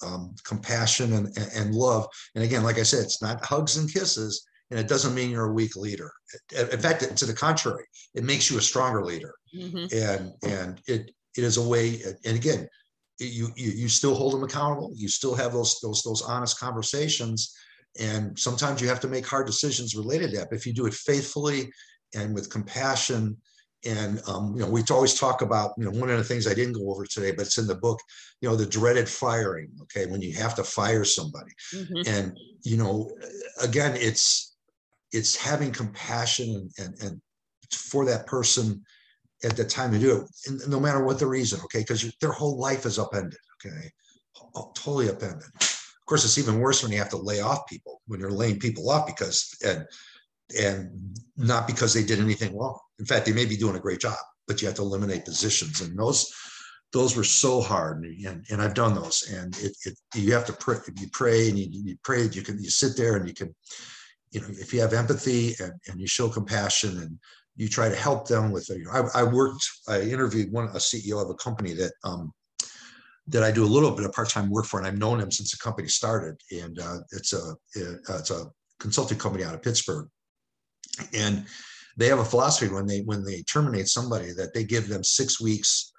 compassion and love. And again, like I said, it's not hugs and kisses, and it doesn't mean you're a weak leader. In fact, to the contrary, it makes you a stronger leader. Mm-hmm. And it is a way. And again, you still hold them accountable. You still have those honest conversations. And sometimes you have to make hard decisions related to that. But if you do it faithfully and with compassion, and you know, we always talk about, you know, one of the things I didn't go over today, but it's in the book, you know, the dreaded firing. Okay, when you have to fire somebody, mm-hmm. And you know, again, it's having compassion and for that person at the time to do it, and no matter what the reason. Okay, because their whole life is upended. Okay, totally upended. Of course, it's even worse when you have to lay off people, when you're laying people off because and not because they did anything wrong. In fact, they may be doing a great job, but you have to eliminate positions, and those were so hard. And I've done those, and you have to pray. You pray, and you pray. You sit there, and you can, you know, if you have empathy and you show compassion, and you try to help them with. You know, I interviewed a CEO of a company that I do a little bit of part-time work for, and I've known him since the company started. And it's a consulting company out of Pittsburgh, and they have a philosophy when they terminate somebody that they give them 6 weeks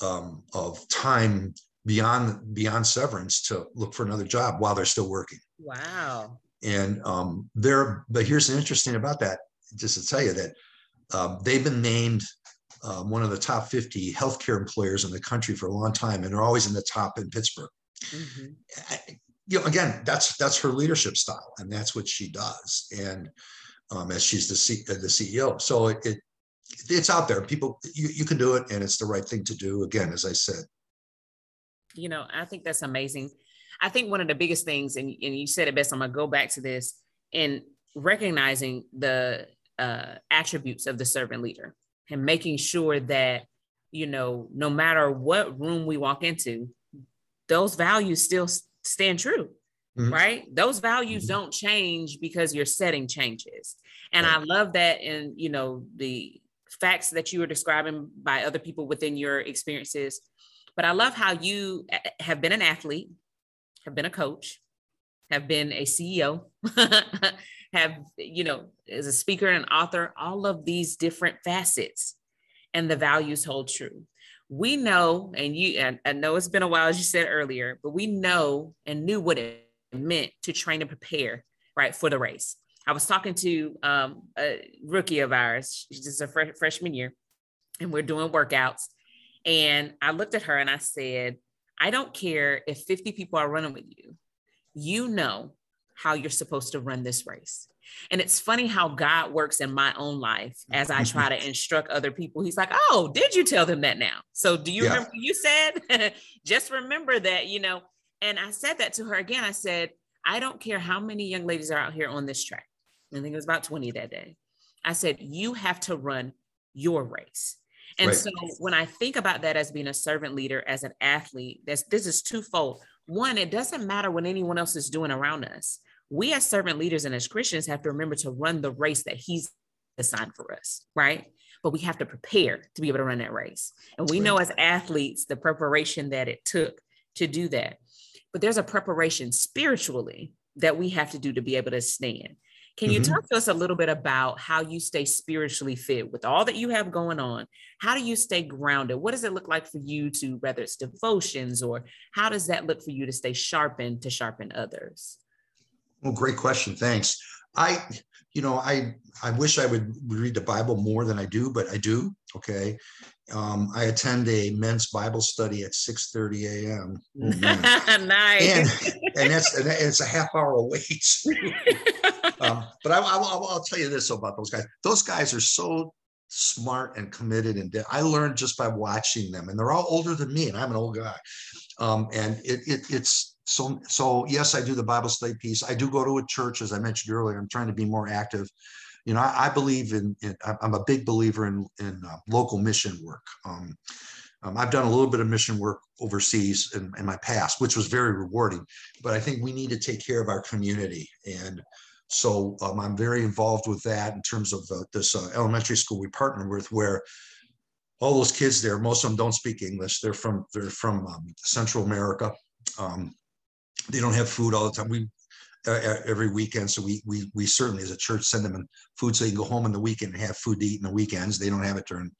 of time beyond severance to look for another job while they're still working. Wow! And but here's the interesting about that, just to tell you that they've been named. One of the top 50 healthcare employers in the country for a long time, and they're always in the top in Pittsburgh. Mm-hmm. You know, again, that's her leadership style, and that's what she does. And as she's the CEO, so it's out there. People, you can do it, and it's the right thing to do. Again, as I said, you know, I think that's amazing. I think one of the biggest things, and you said it best. I'm gonna go back to this in recognizing the attributes of the servant leader. And making sure that, you know, no matter what room we walk into, those values still stand true, mm-hmm. right? Those values mm-hmm. don't change because your setting changes. And right. I love that. And, you know, the facts that you were describing by other people within your experiences. But I love how you have been an athlete, have been a coach, have been a CEO, have, you know, as a speaker and author, all of these different facets, and the values hold true. We know, and I know it's been a while, as you said earlier, but we know and knew what it meant to train and prepare, right, for the race. I was talking to a rookie of ours, this is her freshman year, and we're doing workouts. And I looked at her and I said, I don't care if 50 people are running with you, you know how you're supposed to run this race. And it's funny how God works in my own life as I try to instruct other people. He's like, oh, did you tell them that now? So do you remember what you said? Just remember that, you know. And I said that to her again. I said, I don't care how many young ladies are out here on this track. I think it was about 20 that day. I said, you have to run your race. And right. So when I think about that as being a servant leader, as an athlete, this is twofold. One, it doesn't matter what anyone else is doing around us. We as servant leaders and as Christians have to remember to run the race that he's assigned for us, right? But we have to prepare to be able to run that race. And we know as athletes, the preparation that it took to do that. But there's a preparation spiritually that we have to do to be able to stand. Can you talk to us a little bit about how you stay spiritually fit with all that you have going on? How do you stay grounded? What does it look like for you to, whether it's devotions or how does that look for you to stay sharpened, to sharpen others? Well, great question. Thanks. I wish I would read the Bible more than I do, but I do. Okay. I attend a men's Bible study at 6:30 a.m. Oh, nice. And it's a half hour away. But I'll tell you this about those guys. Those guys are so smart and committed. And I learned just by watching them, and they're all older than me, and I'm an old guy. And it's, So yes, I do the Bible study piece. I do go to a church, as I mentioned earlier. I'm trying to be more active. You know, I believe in I'm a big believer in local mission work. I've done a little bit of mission work overseas in my past, which was very rewarding, but I think we need to take care of our community. And so I'm very involved with that in terms of this elementary school we partner with, where all those kids there, most of them don't speak English. They're from Central America. They don't have food all the time. Every weekend. So we certainly as a church send them in food so they can go home in the weekend and have food to eat in the weekends. They don't have it during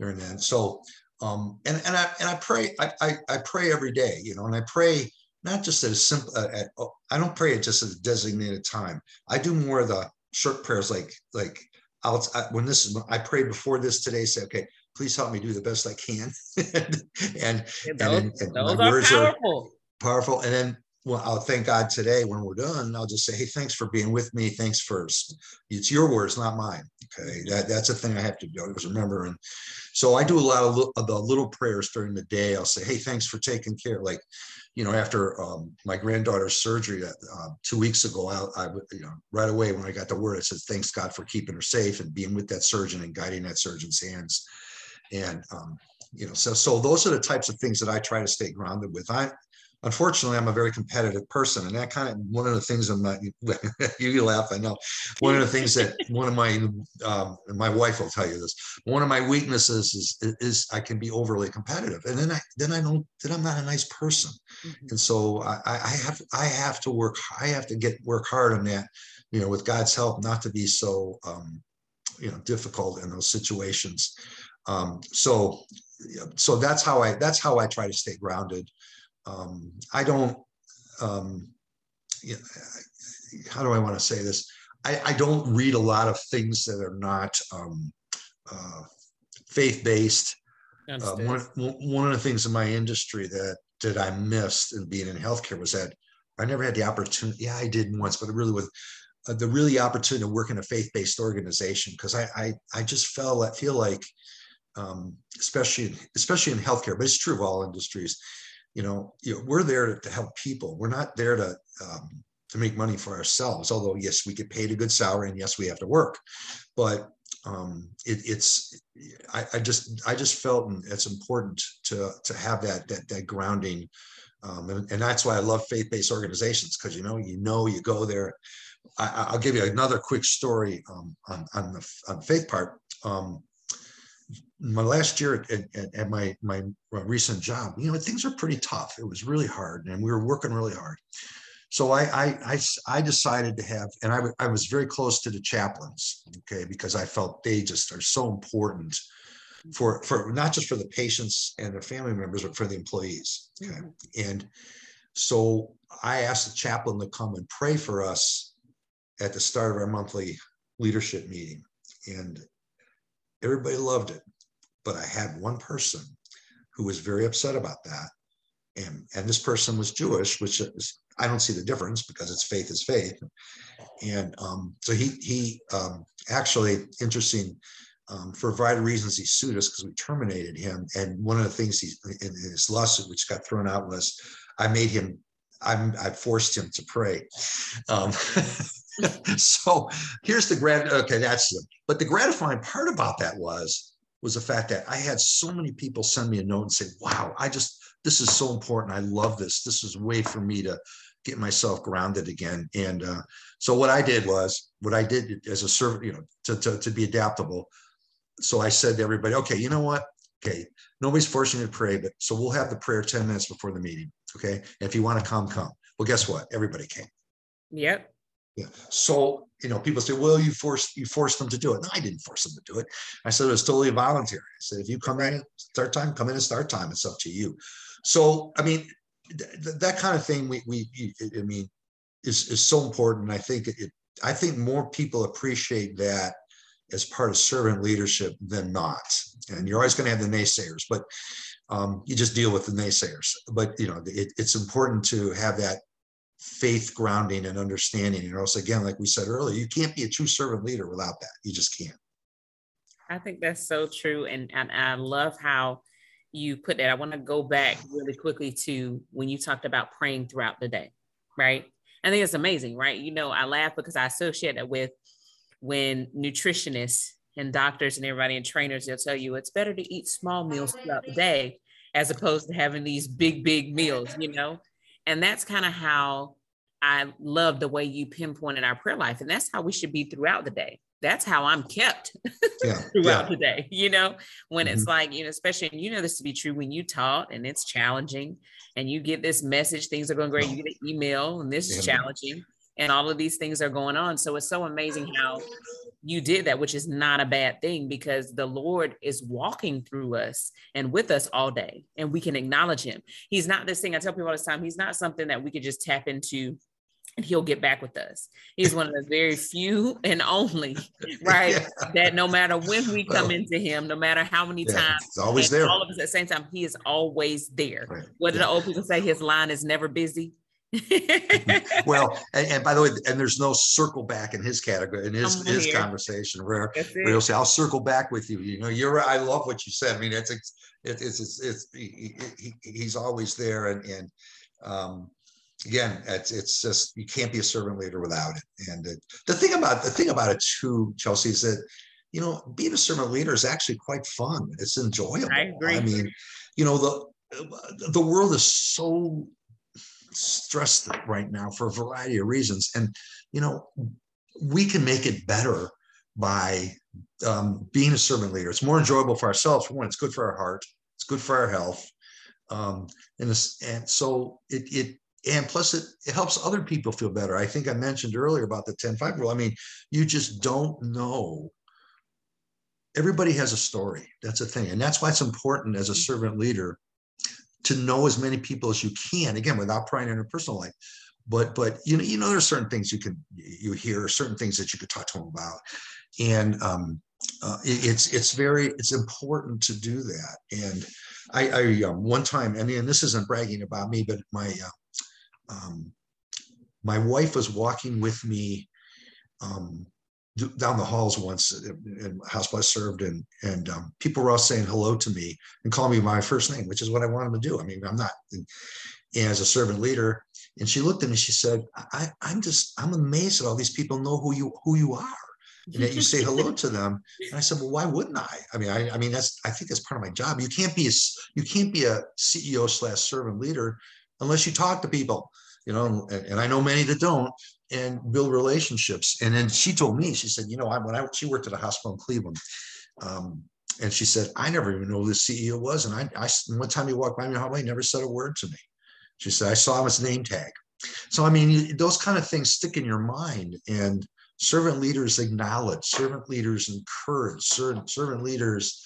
then. So, I pray every day, you know, and I pray not just at a simple, I don't pray it just at a designated time. I do more of the short prayers. I pray before this today, say, okay, please help me do the best I can. and those my words are powerful. And then, well, I'll thank God today when we're done. I'll just say, hey, thanks for being with me. Thanks first. It's your words, not mine. Okay. That's a thing I have to do is remember. And so I do a lot of the little prayers during the day. I'll say, hey, thanks for taking care. Like, you know, after my granddaughter's surgery 2 weeks ago, I right away when I got the word, it says, thanks God for keeping her safe and being with that surgeon and guiding that surgeon's hands. And, you know, so those are the types of things that I try to stay grounded with. Unfortunately, I'm a very competitive person, and that kind of one of the things I'm not. You laugh, I know. One of the things that one of my my wife will tell you this. One of my weaknesses is I can be overly competitive, and I'm not a nice person, and so I have to work hard on that, you know, with God's help, not to be so difficult in those situations. So that's how I try to stay grounded. How do I want to say this? I don't read a lot of things that are not faith-based. One of the things in my industry that I missed in being in healthcare was that I never had the opportunity. Yeah, I did once, but it really was the opportunity to work in a faith-based organization, because I just feel like, especially in healthcare, but it's true of all industries. You know, we're there to help people. We're not there to make money for ourselves. Although, yes, we get paid a good salary, and yes, we have to work. But I just felt it's important to have that grounding, and that's why I love faith-based organizations, because you go there. I'll give you another quick story on the faith part. My last year at my recent job, you know, things are pretty tough. It was really hard, and we were working really hard. So I decided to have, and I was very close to the chaplains, okay, because I felt they just are so important for not just for the patients and their family members, but for the employees. Okay? And so I asked the chaplain to come and pray for us at the start of our monthly leadership meeting, and everybody loved it. But I had one person who was very upset about that. And this person was Jewish, which is, I don't see the difference because it's faith is faith. And so he actually, interesting, for a variety of reasons, he sued us because we terminated him. And one of the things he, in his lawsuit, which got thrown out, was I made him, I forced him to pray. So here's the but the gratifying part about that was the fact that I had so many people send me a note and say, wow, this is so important. I love this. This is a way for me to get myself grounded again. And so what I did was, as a servant, to be adaptable. So I said to everybody, okay, you know what? Okay, nobody's forcing me to pray, but so we'll have the prayer 10 minutes before the meeting. Okay. And if you want to come, come. Well, guess what? Everybody came. Yep. Yeah. So, people say, well, you forced them to do it. No, I didn't force them to do it. I said, it was totally voluntary. I said, if you come in at start time, come in at start time. It's up to you. So, I mean, that kind of thing, is so important. And I think more people appreciate that as part of servant leadership than not. And you're always going to have the naysayers, but you just deal with the naysayers. But, it's important to have that faith grounding and understanding, or else, again, like we said earlier, you can't be a true servant leader without that. You just can't. I think that's so true, and I love how you put that. I want to go back really quickly to when you talked about praying throughout the day, right? I think it's amazing, right? I laugh because I associate it with when nutritionists and doctors and everybody and trainers, they'll tell you it's better to eat small meals throughout the day as opposed to having these big meals, And that's kind of how I love the way you pinpointed our prayer life. And that's how we should be throughout the day. That's how I'm kept throughout the day, when it's like, especially, and this to be true when you taught and it's challenging and you get this message, things are going great. You get an email and this is challenging and all of these things are going on. So it's so amazing how you did that, which is not a bad thing because the Lord is walking through us and with us all day and we can acknowledge him. He's not this thing. I tell people all the time, he's not something that we could just tap into and he'll get back with us. He's one of the very few and only, right? Yeah. That no matter when we come into him, no matter how many times, it's always there. All of us at the same time, he is always there. Right. What do the old people say? His line is never busy. Well, and by the way, and there's no circle back in his category, in his conversation where he'll say, I'll circle back with you. I love what you said. I mean, he's always there. And again, it's just, you can't be a servant leader without it. And the thing about it too, Chelsea, is that, being a servant leader is actually quite fun. It's enjoyable. I agree. I mean, the world is so stressed right now for a variety of reasons, and we can make it better by being a servant leader. It's more enjoyable for ourselves, for one. It's good for our heart, it's good for our health, and plus it helps other people feel better. I think I mentioned earlier about the 10-5 rule. I mean, you just don't know. Everybody has a story. That's a thing, and that's why it's important as a servant leader to know as many people as you can, again, without prying into personal life. But there's certain things you hear, certain things that you could talk to them about, and it's important to do that. And I one time, and this isn't bragging about me, but my wife was walking with me down the halls once in the hospital I served in, and people were all saying hello to me and calling me by my first name, which is what I wanted to do. I mean, I'm not as a servant leader. And she looked at me, she said, I'm amazed that all these people know who you are and that you say hello to them. And I said, well, why wouldn't I? I mean, I think that's part of my job. You can't be a CEO/servant leader unless you talk to people, and I know many that don't, and build relationships. And then she told me, she said, she worked at a hospital in Cleveland, and she said, I never even knew who the CEO was. And I one time he walked by me in the hallway, never said a word to me. She said, I saw his name tag. So, I mean, those kind of things stick in your mind, and servant leaders acknowledge, servant leaders encourage, servant leaders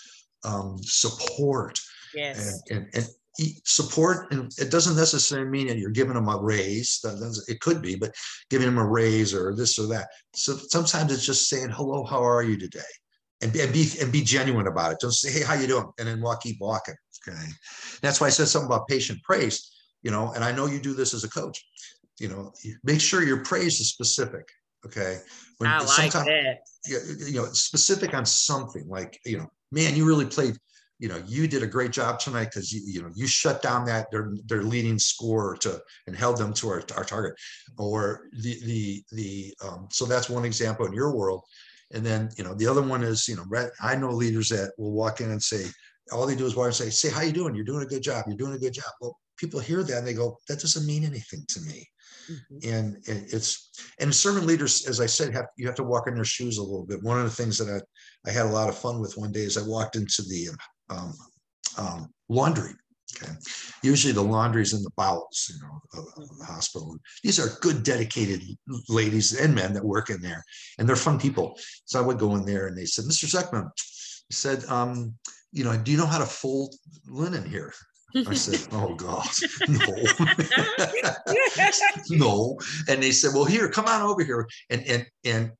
support. Yes. And support, and it doesn't necessarily mean that you're giving them a raise. It could be, but giving them a raise or this or that. So sometimes it's just saying, hello, how are you today? and be genuine about it. Don't say, hey, how you doing? And then keep walking. Okay. That's why I said something about patient praise, you know, and I know you do this as a coach, you know, make sure your praise is specific. Okay. When I like that. You know, specific on something like, you know, man, you really played, you know, you did a great job tonight because, you know, you shut down that their leading scorer and held them to our target, or so that's one example in your world. And then, you know, the other one is, you know, I know leaders that will walk in and say, all they do is walk and say, how you doing? You're doing a good job. You're doing a good job. Well, people hear that and they go, that doesn't mean anything to me. Mm-hmm. And servant leaders, as I said, you have to walk in their shoes a little bit. One of the things that I had a lot of fun with one day is I walked into the laundry. Okay. Usually the laundry's in the bowels, you know, of the hospital. And these are good, dedicated ladies and men that work in there, and they're fun people. So I would go in there and they said, Mr. Zechman, he said, you know, do you know how to fold linen here? I said, oh God, no, no. And they said, well, here, come on over here. And why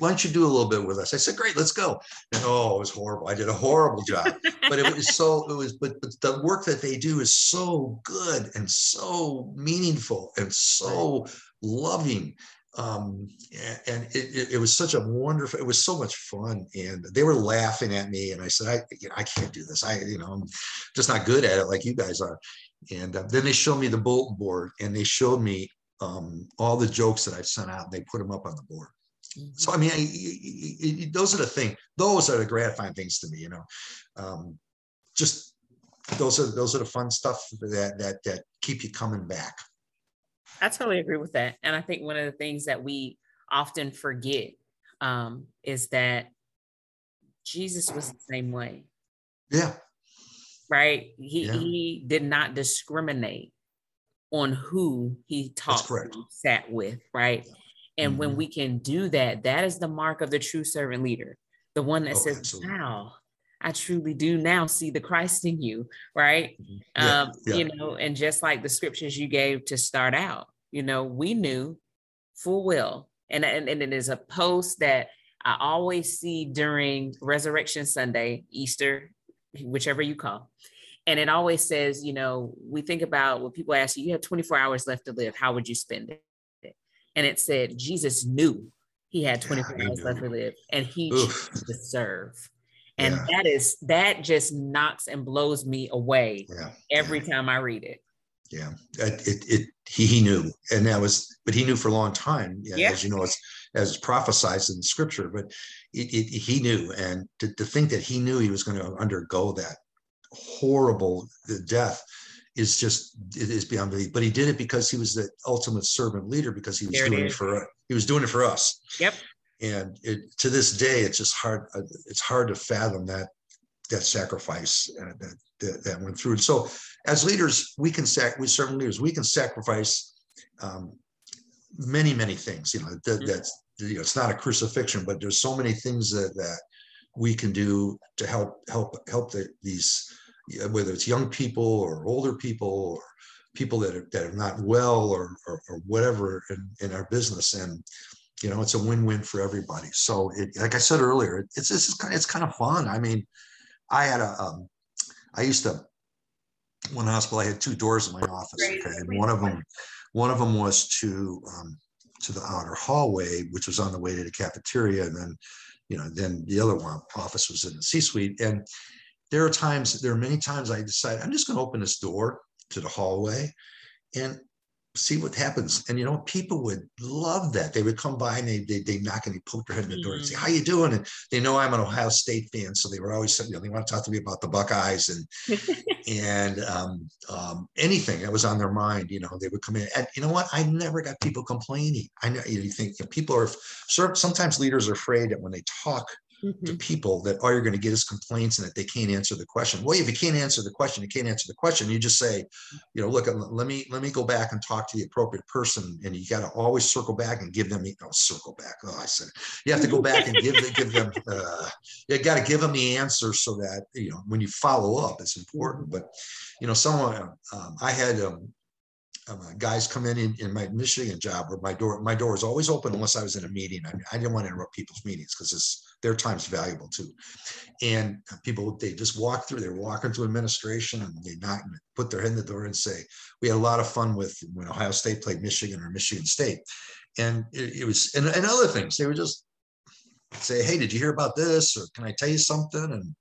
don't you do a little bit with us? I said, great, let's go. And oh, it was horrible. I did a horrible job, but but the work that they do is so good and so meaningful and so loving. It was such a wonderful, it was so much fun, and they were laughing at me, and I said, I can't do this. I'm just not good at it like you guys are. And then they showed me the bulletin board, and they showed me all the jokes that I've sent out, and they put them up on the board. Mm-hmm. So, I mean, those are the gratifying things to me, you know, just those are the fun stuff that keep you coming back. I totally agree with that. And I think one of the things that we often forget is that Jesus was the same way. Yeah. Right? He did not discriminate on who he taught, who sat with, right? Yeah. And when we can do that, that is the mark of the true servant leader. The one that says, absolutely. Wow, I truly do now see the Christ in you, right? Yeah, you know, and just like the scriptures you gave to start out, you know, we knew full well. And it is a post that I always see during Resurrection Sunday, Easter, whichever you call. And it always says, you know, we think about when people ask you, you have 24 hours left to live, how would you spend it? And it said, Jesus knew he had 24 hours left to live, and he chose to serve. And that just knocks and blows me away every time I read it. Yeah, he knew, and but he knew for a long time. Yeah. As you know, as prophesized in scripture, but he knew, and to think that he knew he was going to undergo that horrible death is it is beyond belief. But he did it because he was the ultimate servant leader, because he was doing it for us. Yep. And to this day, it's just hard. It's hard to fathom that sacrifice that went through. And so, as leaders, we can sacrifice many, many things. You know, it's not a crucifixion, but there's so many things that we can do to help these, whether it's young people or older people or people that are not well or whatever in our business. And you know, it's a win-win for everybody. So, like I said earlier, it's kind of fun. I mean, I had one hospital, I had two doors in my office, okay? And one of them was to the outer hallway, which was on the way to the cafeteria, and then, you know, then the other one office was in the C-suite. And there are many times I decide I'm just going to open this door to the hallway, and see what happens. And, you know, people would love that. They would come by and they knock and they poke their head in the door and say, how you doing? And they know I'm an Ohio State fan. So they were always saying, you know, they want to talk to me about the Buckeyes and anything that was on their mind, you know, they would come in. And you know what? I never got people complaining. I know you think, you know, people are sometimes leaders are afraid that when they talk to people that all you're going to get is complaints and that they can't answer the question. Well, if you can't answer the question, you just say, you know, look, let me go back and talk to the appropriate person. And you got to always circle back and give them, circle back. Oh, I said, you have to go back and give them, you got to give them the answer so that, you know, when you follow up, it's important. But, you know, someone, I had, guys come in my Michigan job where my door was always open unless I was in a meeting. I didn't want to interrupt people's meetings because it's their time's valuable too. And people, they just walk through, they're walking through administration and they knock, put their head in the door and say, we had a lot of fun with when Ohio State played Michigan or Michigan State. And it was, and other things, they would just say, hey, did you hear about this? Or can I tell you something? And,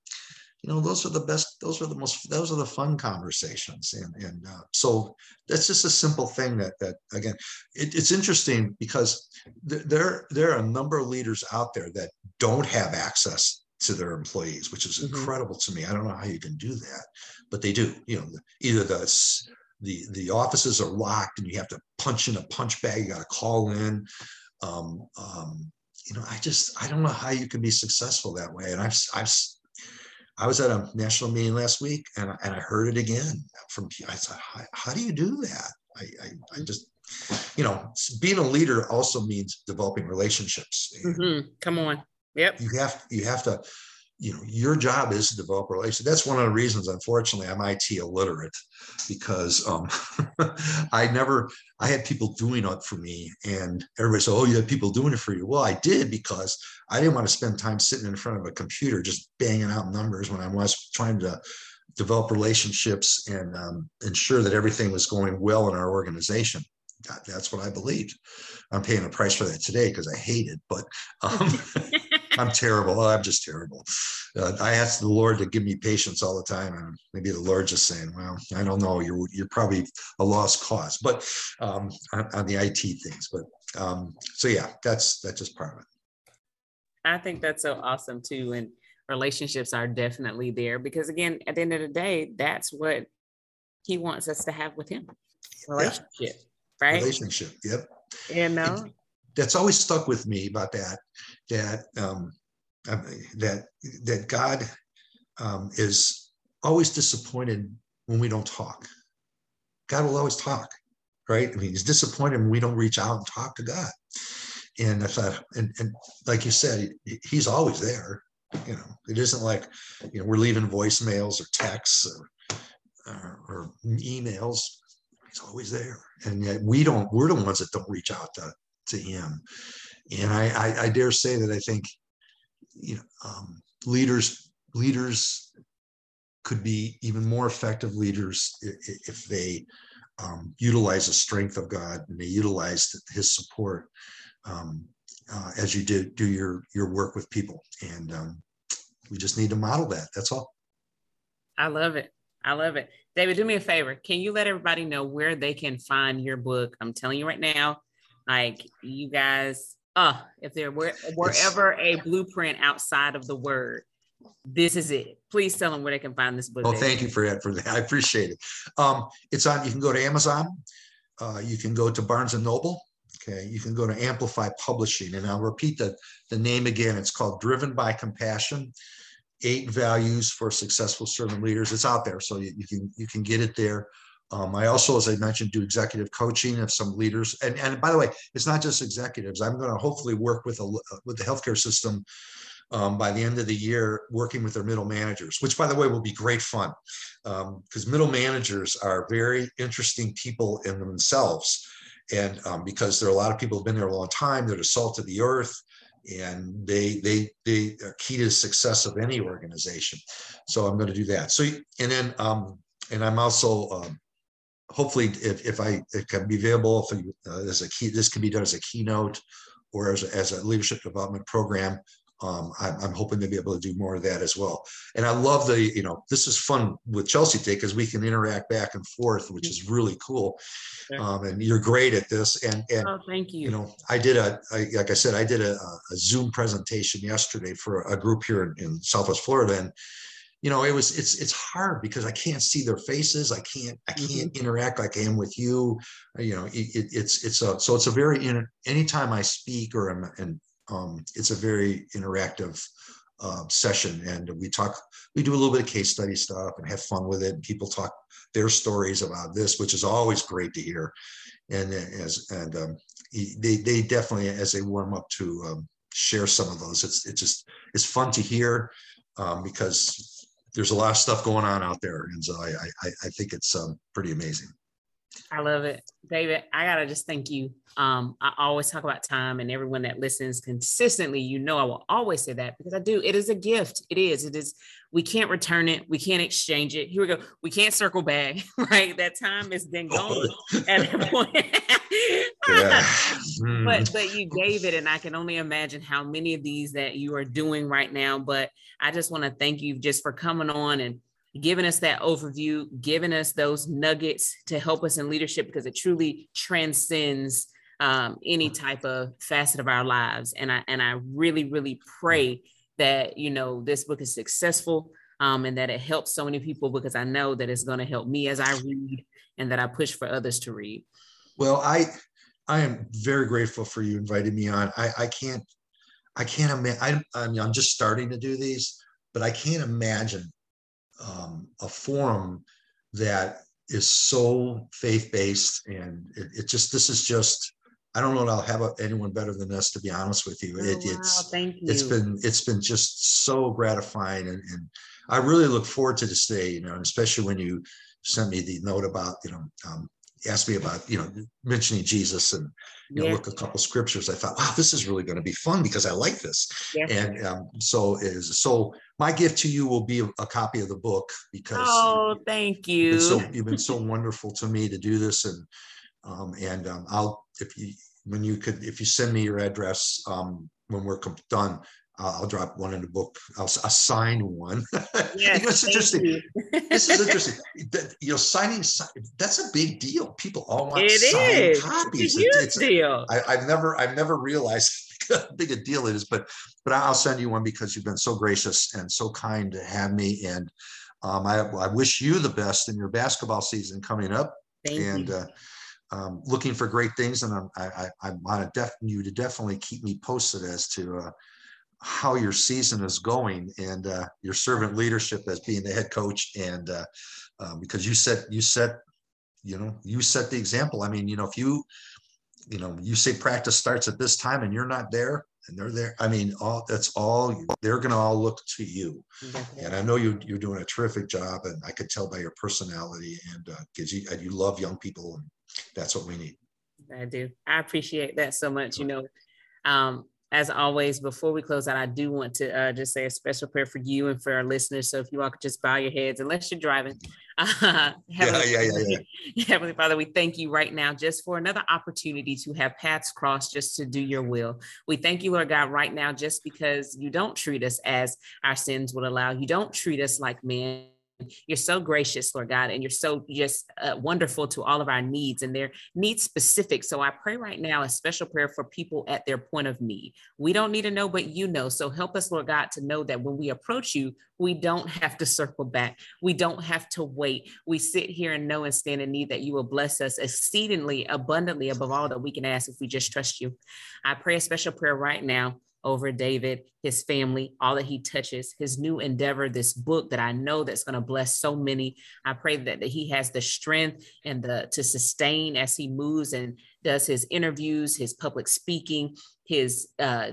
you know, those are the best, those are the most, those are the fun conversations. And so that's just a simple thing that, again, it's interesting because there are a number of leaders out there that don't have access to their employees, which is incredible to me. I don't know how you can do that, but they do. You know, either the offices are locked and you have to punch in a punch bag, you got to call in. You know, I don't know how you can be successful that way. And I was at a national meeting last week and I heard it again from, I said, how do you do that? I just, you know, being a leader also means developing relationships. Come on. Yep. You have to, you know, your job is to develop relationships. That's one of the reasons, unfortunately, I'm IT illiterate because I had people doing it for me and everybody said, oh, you had people doing it for you. Well, I did because I didn't want to spend time sitting in front of a computer just banging out numbers when I was trying to develop relationships and ensure that everything was going well in our organization. That's what I believed. I'm paying a price for that today because I hate it, but I'm terrible. I'm just terrible. I ask the Lord to give me patience all the time. And maybe the Lord just saying, well, I don't know. You're probably a lost cause, but on the IT things. But so, yeah, that's just part of it. I think that's so awesome, too. And relationships are definitely there because, again, at the end of the day, that's what he wants us to have with him. Relationship, yeah. Right? Relationship. Yep. You know? And that's always stuck with me about that God is always disappointed when we don't talk. God will always talk, right? I mean, he's disappointed when we don't reach out and talk to God. And I thought, and like you said, he's always there. You know, it isn't like, you know, we're leaving voicemails or texts or emails. He's always there. And yet we're the ones that don't reach out to him. And I dare say that I think, you know, leaders could be even more effective leaders if they utilize the strength of God and they utilize his support as you do your work with people. And we just need to model that. That's all. I love it. I love it. David, do me a favor. Can you let everybody know where they can find your book? I'm telling you right now, like you guys, if there were ever a blueprint outside of the word, this is it. Please tell them where they can find this book. Oh, thank you for that. I appreciate it. You can go to Amazon. You can go to Barnes and Noble. Okay. You can go to Amplify Publishing. And I'll repeat the name again. It's called Driven by Compassion: 8 Values for Successful Servant Leaders. It's out there. So you can get it there. I also, as I mentioned, do executive coaching of some leaders. And by the way, it's not just executives. I'm going to hopefully work with the healthcare system by the end of the year, working with their middle managers, which, by the way, will be great fun because middle managers are very interesting people in themselves. And because there are a lot of people who've been there a long time, they're the salt of the earth. And they are key to the success of any organization. So I'm going to do that. So, and then, and I'm also, hopefully, if it can be available for you, this can be done as a keynote or as a leadership development program. I'm hoping to be able to do more of that as well. And I love this is fun with Chelsea today because we can interact back and forth, which is really cool. And you're great at this. And oh, thank you. You know, I did a Zoom presentation yesterday for a group here in Southwest Florida, and you know, it's hard because I can't see their faces. I can't interact like I am with you. You know, it's a very, anytime I speak or I'm and. It's a very interactive session, and we do a little bit of case study stuff and have fun with it. And people talk their stories about this, which is always great to hear. And they definitely, as they warm up to share some of those, it's fun to hear because there's a lot of stuff going on out there. And so I think it's pretty amazing. I love it. David, I got to just thank you. I always talk about time, and everyone that listens consistently, you know, I will always say that because I do. It is a gift. It is. We can't return it. We can't exchange it. Here we go. We can't circle back, right? That time is then gone at that point. Yeah. But you gave it, and I can only imagine how many of these that you are doing right now. But I just want to thank you just for coming on and giving us that overview, giving us those nuggets to help us in leadership, because it truly transcends any type of facet of our lives. And I really, really pray that, you know, this book is successful and that it helps so many people, because I know that it's going to help me as I read and that I push for others to read. Well, I am very grateful for you inviting me on. I can't imagine. I mean, I'm just starting to do these, but I can't imagine a forum that is so faith-based, and this is just I don't know that I'll have anyone better than us, to be honest with you. Thank you. It's been just so gratifying, and I really look forward to this day, you know, especially when you sent me the note about, you know, asked me about, you know, mentioning Jesus and, you know, look, a couple of scriptures. I thought, wow, this is really going to be fun because I like this. Yeah. And so my gift to you will be a copy of the book, because thank you. You've been so wonderful to me to do this. And I'll, if you send me your address when we're done, I'll drop one in the book. I'll assign one. Yes, it's interesting. This is interesting. You know, signing—that's a big deal. People all want signed copies. It's a huge deal. I've never realized how big a deal it is. But I'll send you one, because you've been so gracious and so kind to have me. And I wish you the best in your basketball season coming up. Thank you. Looking for great things. And I want you to definitely keep me posted as to how your season is going, and your servant leadership as being the head coach, and because you set the example. I mean, you know, if you say practice starts at this time and you're not there and they're there, I mean, they're going to all look to you. Definitely. And I know you're doing a terrific job, and I could tell by your personality, and because you love young people, and that's what we need. I do. I appreciate that so much. You know, as always, before we close out, I do want to just say a special prayer for you and for our listeners. So if you all could just bow your heads, unless you're driving. Heavenly Father, we thank you right now just for another opportunity to have paths crossed, just to do your will. We thank you, Lord God, right now, just because you don't treat us as our sins would allow. You don't treat us like men. You're so gracious, Lord God, and you're so just wonderful to all of our needs, and their needs specific. So I pray right now a special prayer for people at their point of need. We don't need to know, but you know. So help us, Lord God, to know that when we approach you, we don't have to circle back. We don't have to wait. We sit here and know and stand in need that you will bless us exceedingly abundantly above all that we can ask, if we just trust you. I pray a special prayer right now over David, his family, all that he touches, his new endeavor, this book that I know that's going to bless so many. I pray that he has the strength and to sustain as he moves and does his interviews, his public speaking, his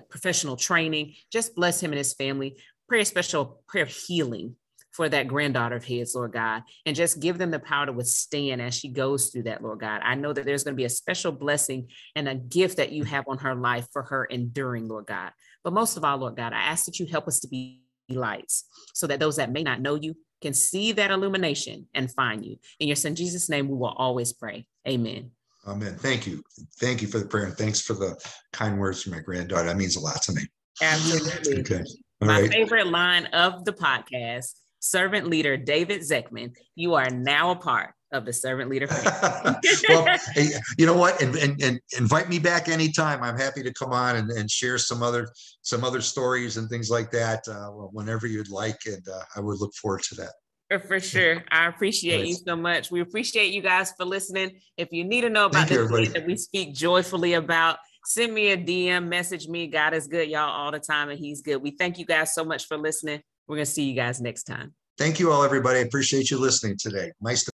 professional training. Just bless him and his family. Pray a special prayer of healing for that granddaughter of his, Lord God, and just give them the power to withstand as she goes through that, Lord God. I know that there's going to be a special blessing and a gift that you have on her life for her enduring, Lord God. But most of all, Lord God, I ask that you help us to be lights, so that those that may not know you can see that illumination and find you. In your son Jesus' name, we will always pray. Amen. Amen. Thank you. Thank you for the prayer, and thanks for the kind words from my granddaughter. That means a lot to me. Absolutely. Okay. My favorite line of the podcast, servant leader David Zechman, you are now a part of the servant leader family. Well, hey, you know what? And invite me back anytime. I'm happy to come on and share some other stories and things like that whenever you'd like. And I would look forward to that. For sure. I appreciate you so much. We appreciate you guys for listening. If you need to know about thing that we speak joyfully about, send me a DM, message me. God is good, y'all, all the time, and he's good. We thank you guys so much for listening. We're going to see you guys next time. Thank you all, everybody. I appreciate you listening today. Nice to